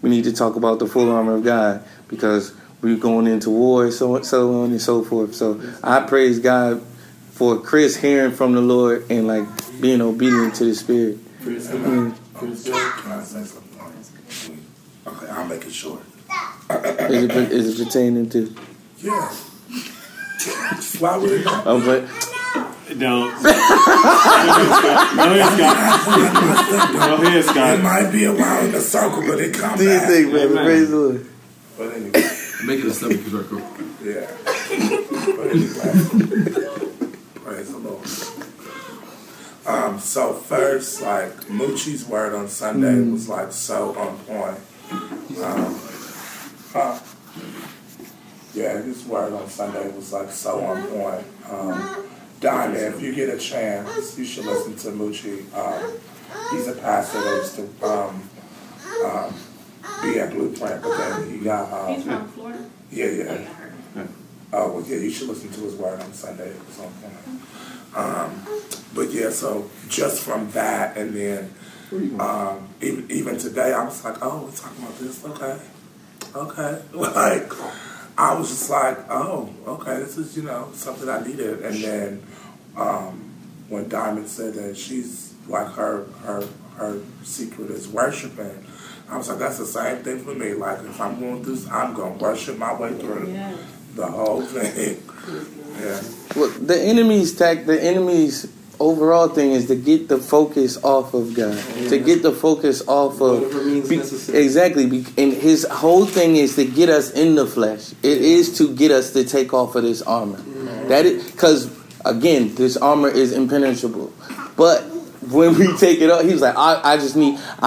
the full armor of God, because we're going into war, so on and so forth. So I praise God for Chris hearing from the Lord and, like, being obedient to the Spirit. Chris, can I say something? Okay, I'll make it short. Is it pertaining to? Yeah. Why would it not? Oh, but no. Go ahead, Scott. It might be a while in the circle, but it comes back. Do you think, baby? Praise the Lord. But anyway. Make it a stomach circle. Yeah. But anyway. Praise the Lord. So first, like, Moochie's word on Sunday was, like, so on point. Yeah, his word on Sunday was, like, so on point. Diamond, if you get a chance, you should listen to Moochie. He's a pastor that used to be at Blueprint, but then he got... he's from Florida? Yeah. Oh, well, yeah, you should listen to his word on Sunday or something. But, yeah, so just from that, and then even today, I was like, oh, we're talking about this? Okay. Like, I was just like, oh, okay, this is, you know, something I needed. And then when Diamond said that she's, like, her secret is worshiping, I was like, that's the same thing for me. Like, if I'm going through this, I'm going to worship my way through. Yeah. The whole thing. Yeah. Well, the enemy's overall thing is to get the focus off of God. Yeah. To get the focus off of... Whatever means necessary. Exactly. And his whole thing is to get us in the flesh. It is to get us to take off of this armor. Mm-hmm. That is... Because, again, this armor is impenetrable. But... when we take it up, he was like, I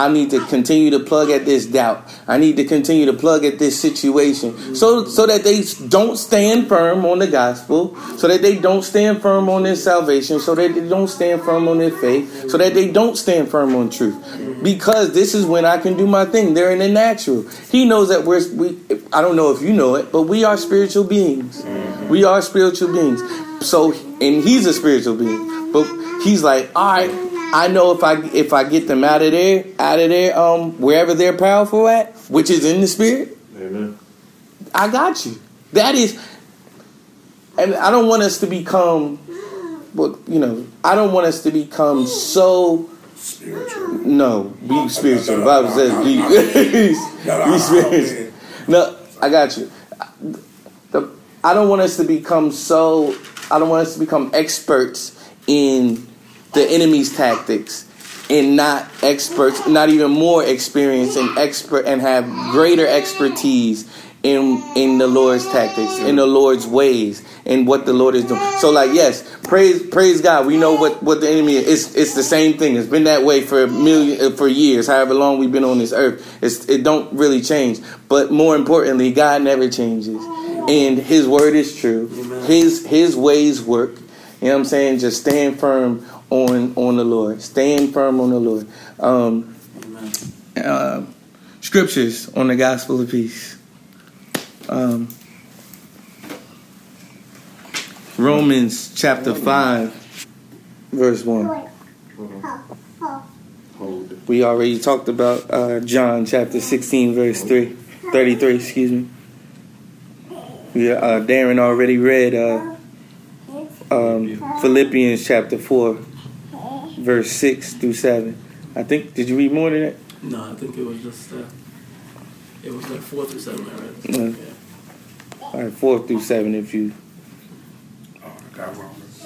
need to continue to plug at this doubt. I need to continue to plug at this situation. So that they don't stand firm on the gospel, so that they don't stand firm on their salvation, so that they don't stand firm on their faith, so that they don't stand firm on truth. Because this is when I can do my thing. They're in the natural. He knows that we I don't know if you know it, but we are spiritual beings. We are spiritual beings. So, and he's a spiritual being. But he's like, all right, I know if I get them out of there, wherever they're powerful at, which is in the spirit. Amen. I got you. That is, and I don't want us to become, so spiritual. No, be spiritual. The Bible says be spiritual. No, I got you. I don't want us to become experts in the enemy's tactics and not experts, not even more experienced and expert, and have greater expertise in the Lord's tactics, in the Lord's ways, and what the Lord is doing. So, like, yes, praise God. We know what the enemy is. It's the same thing. It's been that way for years, however long we've been on this earth. It don't really change. But more importantly, God never changes, and His word is true. Amen. His ways work. You know what I'm saying? Just stand firm on the Lord. Stand firm on the Lord. Scriptures on the gospel of peace. Romans chapter 5, verse 1. We already talked about John chapter 16, verse 33. Excuse me. Darren already read Philippians chapter 4, verse 6 through 7. I think, did you read more than that? No, I think it was just it was like 4 through 7, right? Yeah. All right, 4 through 7 if you... Oh, I got Romans.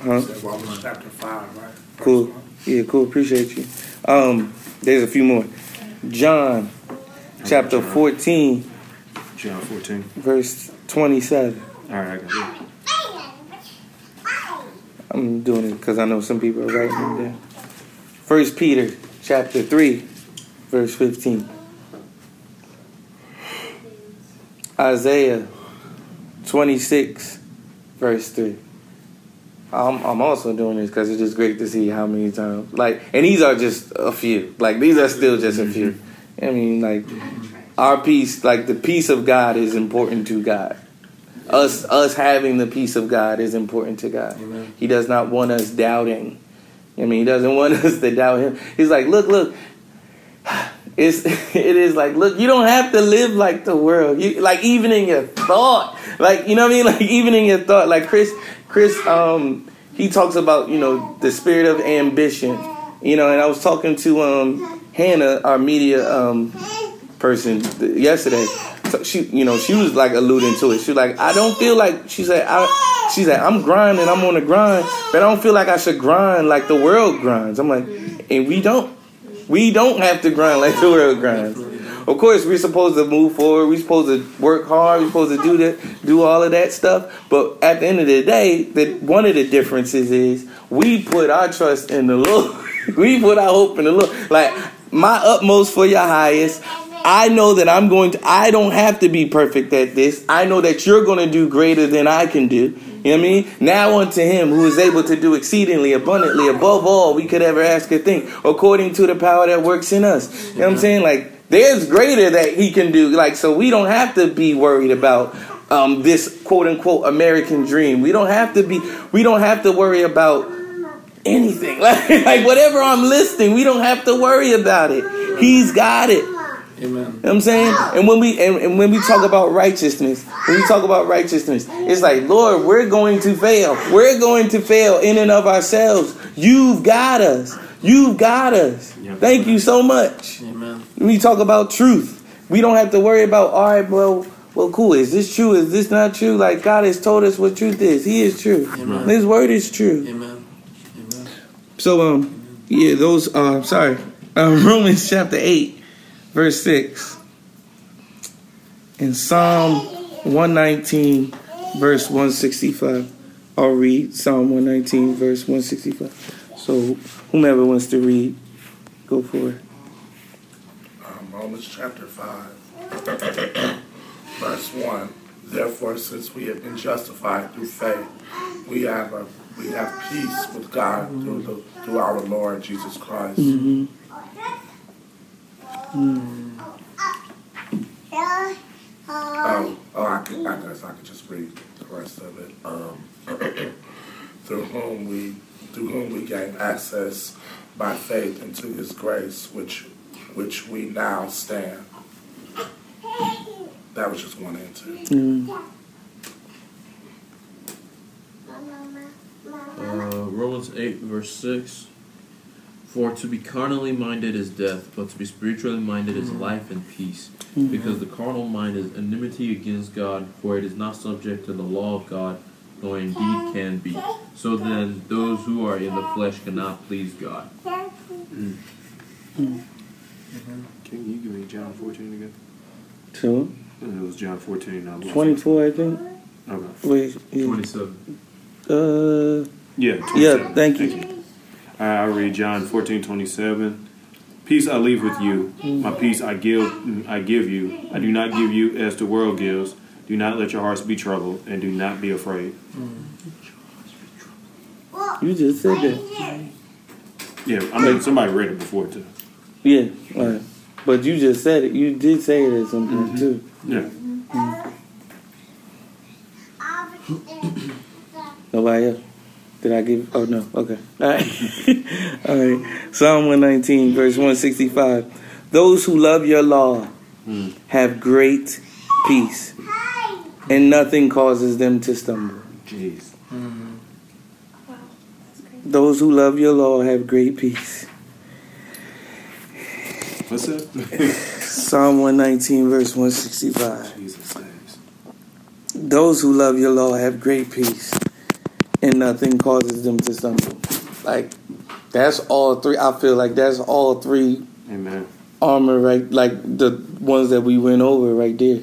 Huh? Romans chapter 5, right? Cool. Yeah, cool. Appreciate you. There's a few more. John chapter 14. John 14. Verse 27. All right, I got it. I'm doing it because I know some people are writing them down. 1 Peter chapter 3, verse 15. Isaiah 26, verse 3. I'm also doing this because it's just great to see how many times. Like, and these are just a few. Like, these are still just a few. I mean, like, our peace, like the peace of God is important to God. Us having the peace of God is important to God. Amen. He does not want us doubting. I mean, He doesn't want us to doubt Him. He's like, look. It is like, look, you don't have to live like the world. You, like, even in your thought, like, you know what I mean? Like, even in your thought, like Chris, he talks about, you know, the spirit of ambition, you know, and I was talking to, Hannah, our media, person yesterday. So she was like alluding to it. She was like, I don't feel like, she said, I'm grinding, I'm on the grind, but I don't feel like I should grind like the world grinds. I'm like, and we don't. We don't have to grind like the world grinds. Of course, we're supposed to move forward. We're supposed to work hard. We're supposed to do all of that stuff. But at the end of the day, one of the differences is we put our trust in the Lord. We put our hope in the Lord. Like, my utmost for your highest. I know that I don't have to be perfect at this. I know that you're going to do greater than I can do. You know what I mean? Now unto Him who is able to do exceedingly abundantly above all we could ever ask or think, according to the power that works in us. You know what I'm saying? Like, there's greater that He can do. Like, so we don't have to be worried about this quote unquote American dream. We don't have to worry about anything. Like whatever I'm listing, we don't have to worry about it. He's got it. Amen. You know what I'm saying? And when we talk about righteousness, it's like, Lord, we're going to fail in and of ourselves. You've got us. Yep. Thank you so much. Amen. When we talk about truth, we don't have to worry about, all right, well, cool, is this true? Is this not true? Like, God has told us what truth is. He is true. Amen. His word is true. Amen. Amen. So, yeah, those are, Romans chapter 8. Verse 6, in Psalm 119, verse 165. I'll read Psalm 119, verse 165. So whomever wants to read, go for it. Romans chapter 5, verse 1. Therefore, since we have been justified through faith, we have peace with God through our Lord Jesus Christ. Mm-hmm. I guess I could just read the rest of it. Through whom we gain access by faith into His grace, which we now stand. That was just 1 and 2. Romans 8 verse 6. For to be carnally minded is death, but to be spiritually minded is life and peace. Mm-hmm. Because the carnal mind is enmity against God, for it is not subject to the law of God, though indeed can be. So then, those who are in the flesh cannot please God. Mm. Mm. Mm-hmm. Can you give me John 14 again? Two? It was John 14. 24, I think. Okay. Wait, 27. Yeah, 27. Yeah, thank you. I read John 14:27. Peace I leave with you. My peace I give you. I do not give you as the world gives. Do not let your hearts be troubled, and do not be afraid. You just said that. Yeah, I mean, somebody read it before, too. Yeah, all right. But you just said it. You did say it at some point, mm-hmm. too. Yeah. Mm-hmm. Nobody else? Did I give... Oh, no. Okay. All right. All right. Psalm 119, verse 165. Those who love your law have great peace, and nothing causes them to stumble. Jeez. Mm-hmm. Wow. Those who love your law have great peace. What's up? Psalm 119, verse 165. Jesus. Those who love your law have great peace, and nothing causes them to stumble. Like, that's all three. I feel like that's all three. Amen. Armor, right? Like the ones that we went over right there.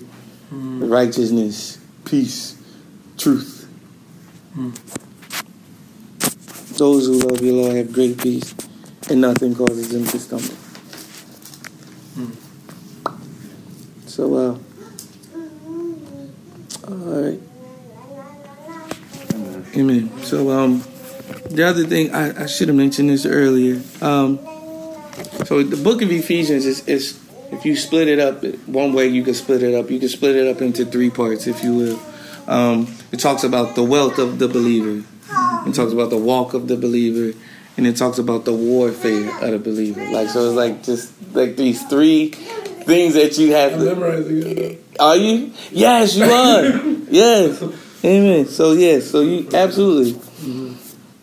Mm. Righteousness, peace, truth. Mm. Those who love your law have great peace, and nothing causes them to stumble. So, all right. Amen. So, the other thing, I should have mentioned this earlier. So the book of Ephesians is if you split it up, one way you can split it up. You can split it up into three parts, if you will. It talks about the wealth of the believer. It talks about the walk of the believer. And it talks about the warfare of the believer. Like, so it's like just like these three things that you have to memorize. Are you? Yes, you are. Yes. Amen. So yes, so you absolutely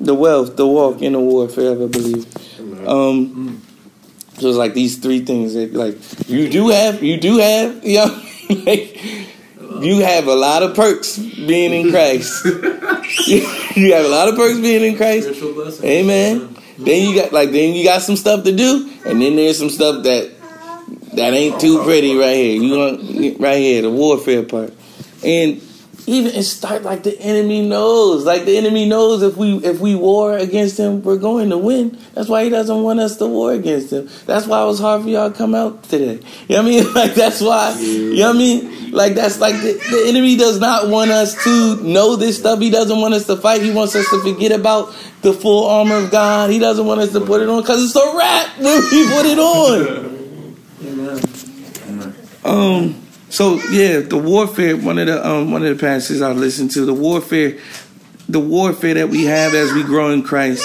the wealth, the walk, and the warfare of a believer. So it's like these three things that like you do have, you know, like, you have a lot of perks being in Christ. You have a lot of perks being in Christ. Amen. Then you got some stuff to do, and then there's some stuff that ain't too pretty right here. You want right here the warfare part, and even it start like the enemy knows. Like the enemy knows if we war against him, we're going to win. That's why he doesn't want us to war against him. That's why it was hard for y'all to come out today. You know what I mean? Like that's why. You know what I mean? Like that's like the enemy does not want us to know this stuff. He doesn't want us to fight. He wants us to forget about the full armor of God. He doesn't want us to put it on because it's a wrap when we put it on. So yeah, the warfare. One of the passages I listened to. The warfare that we have as we grow in Christ.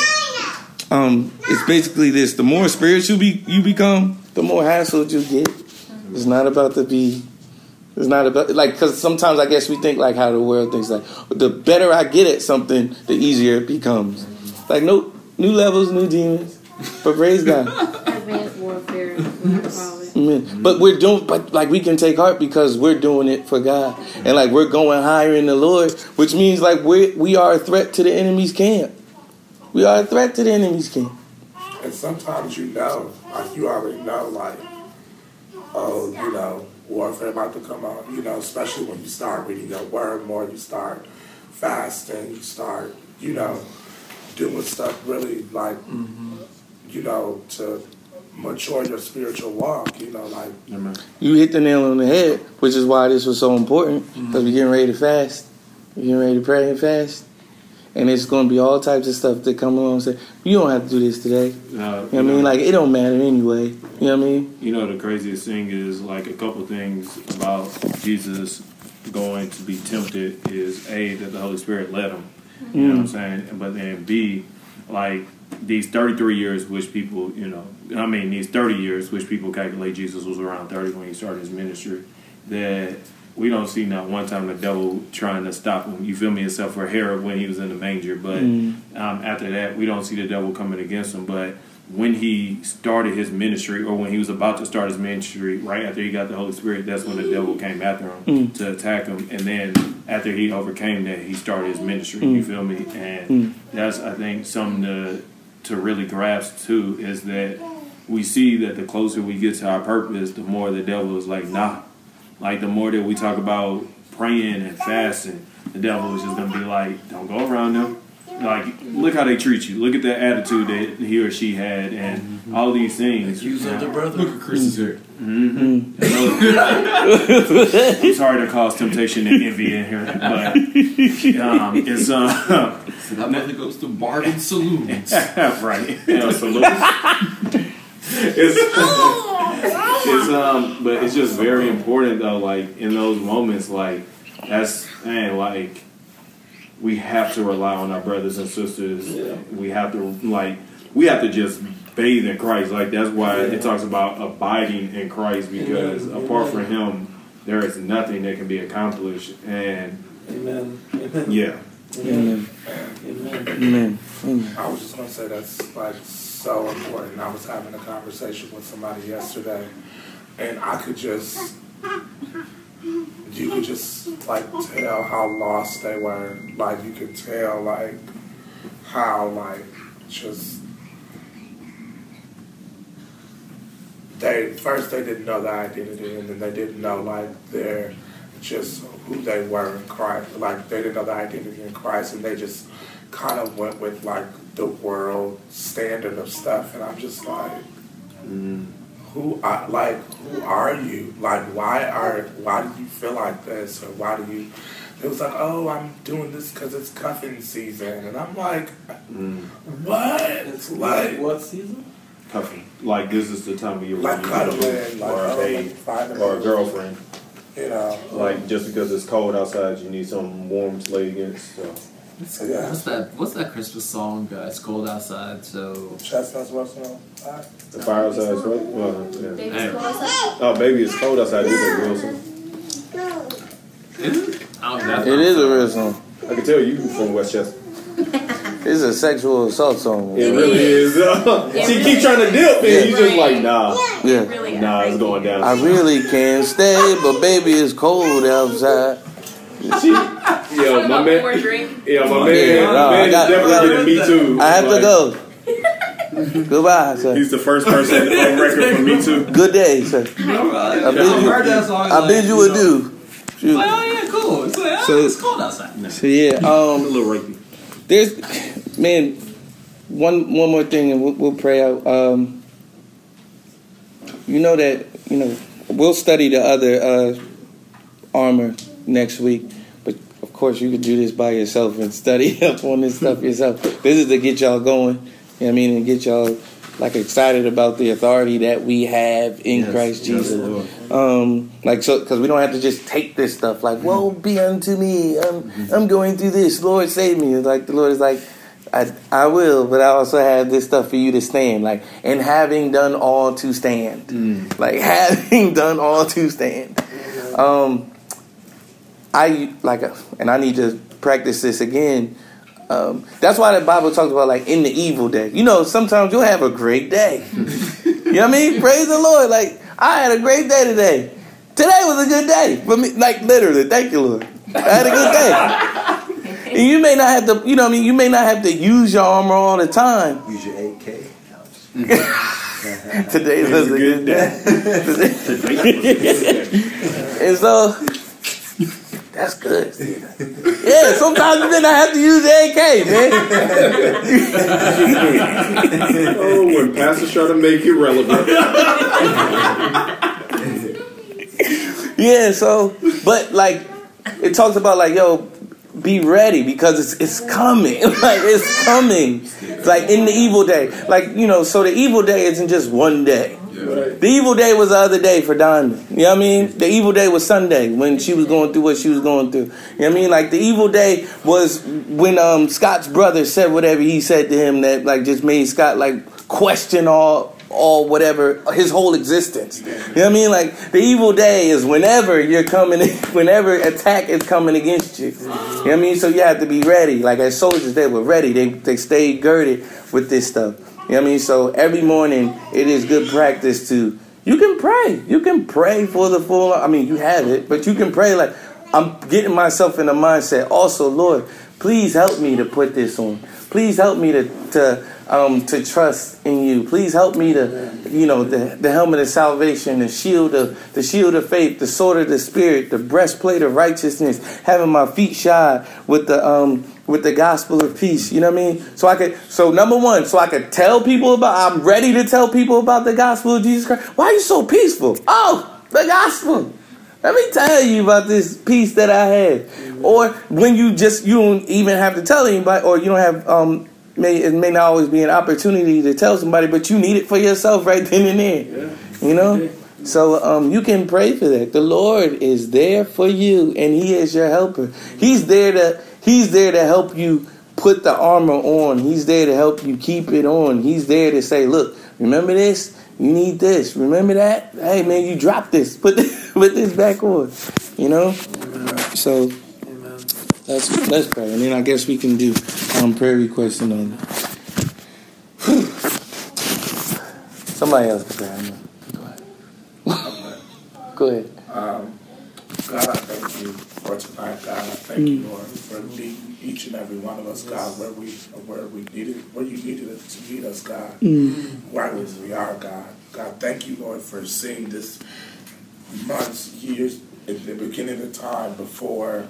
It's basically this: the more spiritual you become, the more hassled you get. It's not about like because sometimes I guess we think like how the world thinks like the better I get at something, the easier it becomes. Like nope, new levels, new demons. But praise God. Advanced warfare. Amen. But we're doing, but like we can take heart because we're doing it for God, and like we're going higher in the Lord, which means like we are a threat to the enemy's camp. We are a threat to the enemy's camp. And sometimes you know, like you already know, like oh, you know, warfare about to come on. You know, especially when you start reading your word more, you start fasting, you start, you know, doing stuff really like, you know, to mature your spiritual walk, you know, like you hit the nail on the head, which is why this was so important because we're getting ready to fast, we're getting ready to pray and fast, and it's going to be all types of stuff that come along and say, you don't have to do this today. You know what I mean? Like, it don't matter anyway. You know what I mean? You know, the craziest thing is like a couple things about Jesus going to be tempted is A, that the Holy Spirit led him, you know what I'm saying? But then B, like, these 33 years, which people, you know, I mean, these 30 years, which people calculate Jesus was around 30 when he started his ministry, that we don't see not one time the devil trying to stop him. You feel me? Except for Herod when he was in the manger. But after that, we don't see the devil coming against him. But when he started his ministry or when he was about to start his ministry, right after he got the Holy Spirit, that's when the devil came after him to attack him. And then after he overcame that, he started his ministry. You feel me? And that's, I think, something to really grasp too, is that we see that the closer we get to our purpose, the more the devil is like, nah. Like, the more that we talk about praying and fasting, the devil is just going to be like, don't go around them. Like, look how they treat you. Look at the attitude that he or she had and all these things. Accuse of the brother. Look at Chris's hair. I'm sorry to cause temptation and envy in here, but it's... so that mother goes to bars and saloons. Right. Saloons. But it's just very important, though, like, in those moments, like, that's, man, like, we have to rely on our brothers and sisters. Yeah. We have to, like, we have to just bathe in Christ. Like, that's why it talks about abiding in Christ, because apart from Him, there is nothing that can be accomplished. And Amen. I was just going to say that's, like, so important. I was having a conversation with somebody yesterday, and I could just... You could just, like, tell how lost they were. Like, you could tell, like, how, like, just... First, they didn't know their identity, and then they didn't know, like, their... just who they were in Christ. Like, they didn't know their identity in Christ, and they just kind of went with, like, the world standard of stuff. And I'm just like... Who are you? Like, why do you feel like this? Or why do you? It was like, oh, I'm doing this because it's cuffing season, and I'm like, what? It's like what season? Cuffing. Like, this is the time of year like cuddling, like, or a girlfriend. You know, like, just because it's cold outside, you need something warm to lay against. So. Yeah. What's that Christmas song? It's cold outside, so. Chestnuts roasting on fire. The fire outside is right. Baby, it's cold outside. Is a real song? Is it? I don't know. It is a real song. I can tell you from Westchester. It's a sexual assault song. It really is. She keep trying to dip, and you just like, nah. Yeah. Really it's going down. I really can't stay, but baby, it's cold outside. Yo, my man. My man definitely did Me Too. I have to go. Goodbye, sir. He's the first person on record for Me Too. Good day, sir. I bid you adieu. Oh yeah, cool. It's cold outside. No. So yeah, a little rapey. There's, man, one more thing, and we'll pray out. We'll study the other armor next week. Of course, you can do this by yourself and study up on this stuff yourself. This is to get y'all going, and get y'all, like, excited about the authority that we have in Christ Jesus. Yes, because we don't have to just take this stuff, like, woe be unto me, I'm going through this, Lord save me. It's like, the Lord is like, I will, but I also have this stuff for you to stand, like, and having done all to stand. I need to practice this again. That's why the Bible talks about, like, in the evil day. You know, sometimes you'll have a great day. You know what I mean? Praise the Lord. Like, I had a great day today. Today was a good day for me. Like, literally, thank you, Lord. I had a good day. And you may not have to, you know what I mean? You may not have to use your armor all the time. Use your AK. Today was a good day. And so... That's good. Yeah, sometimes then I have to use AK, man. Oh, when pastors try to make it relevant. Yeah, so, but, like, it talks about, like, yo, be ready because it's coming. Like, it's coming. It's like, in the evil day. Like, so the evil day isn't just one day. Right. The evil day was the other day for Diamond. You know what I mean? The evil day was Sunday when she was going through what she was going through. You know what I mean? Like, the evil day was when Scott's brother said whatever he said to him that, like, just made Scott, like, question all whatever, his whole existence. You know what I mean? Like, the evil day is whenever attack is coming against you. You know what I mean? So you have to be ready. Like, as soldiers, they were ready. They stayed girded with this stuff. You know what I mean? So every morning it is good practice to, you can pray. You can pray for the full, I mean, you have it, but you can pray like, I'm getting myself in the mindset. Also, Lord, please help me to put this on. Please help me to to trust in you. Please help me to, you know, the helmet of salvation, the shield of faith, the sword of the Spirit, the breastplate of righteousness, having my feet shod with the gospel of peace. You know what I mean? So number one, I could tell people about, I'm ready to tell people about the gospel of Jesus Christ. Why are you so peaceful? Oh, the gospel. Let me tell you about this peace that I had. Or when you don't even have to tell anybody, or you don't have, it may not always be an opportunity to tell somebody, but you need it for yourself right then and there. Yeah. You know? So you can pray for that. The Lord is there for you, and He is your helper. He's there to help you put the armor on. He's there to help you keep it on. He's there to say, look, remember this? You need this. Remember that? Hey, man, you dropped this. Put this back on. You know? So let's pray. And then I guess we can do prayer requests and all that. Somebody else can pray. Go ahead. God, I thank you for tonight, God. I thank you, Lord, for leading each and every one of us, God, where you needed to lead us, God, right where we are, God. God, thank you, Lord, for seeing this months, years, at the beginning of the time before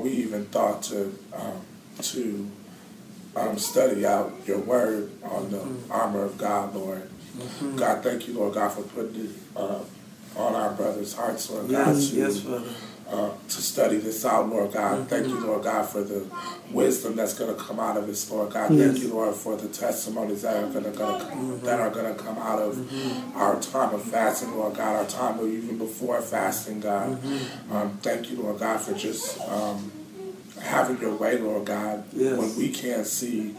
we even thought to study out your word on the armor of God, Lord. Mm-hmm. God, thank you, Lord God, for putting it on our brothers' hearts, Lord God, to study this out, Lord God. Mm-hmm. Thank you, Lord God, for the wisdom that's going to come out of this, Lord God. Yes. Thank you, Lord, for the testimonies that are going to come out of our time of fasting, Lord God, our time of even before fasting, God. Mm-hmm. Thank you, Lord God, for just having your way, Lord God. Yes. When we can't see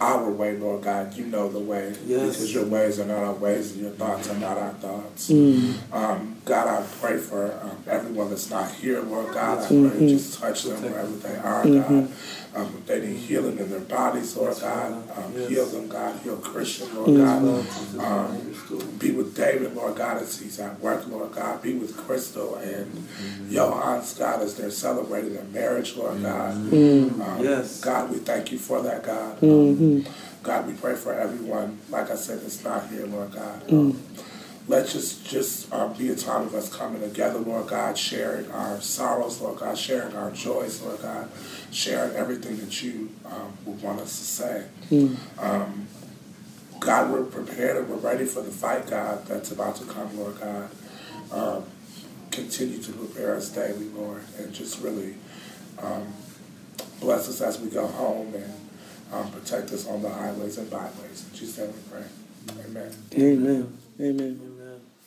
our way, Lord God, you know the way. Yes. Because your ways are not our ways and your thoughts are not our thoughts. Mm. God, I pray for everyone that's not here, Lord God. I pray just touch them wherever they are, God. If they need healing in their bodies, Lord God, heal them, God. Heal Christian, Lord God. Be with David, Lord God, as he's at work, Lord God. Be with Crystal and Johan, God, as they're celebrating their marriage, Lord God. God, we thank you for that, God. God, we pray for everyone, like I said, that's not here, Lord God. Let's just be a time of us coming together, Lord God, sharing our sorrows, Lord God, sharing our joys, Lord God, sharing everything that you would want us to say. God, we're prepared and we're ready for the fight, God, that's about to come, Lord God. Continue to prepare us daily, Lord, and just really bless us as we go home and protect us on the highways and byways. In Jesus' name we pray. Amen. Amen. Amen. Amen.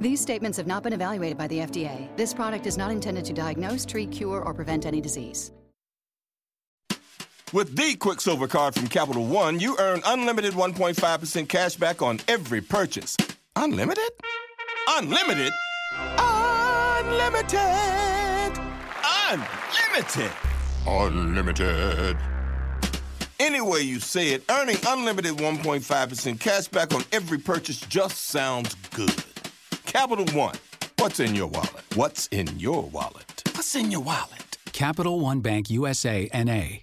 These statements have not been evaluated by the FDA. This product is not intended to diagnose, treat, cure, or prevent any disease. With the Quicksilver Card from Capital One, you earn unlimited 1.5% cash back on every purchase. Unlimited? Unlimited? Unlimited! Unlimited! Unlimited! Any way you say it, earning unlimited 1.5% cash back on every purchase just sounds good. Capital One. What's in your wallet? What's in your wallet? What's in your wallet? Capital One Bank USA, N.A.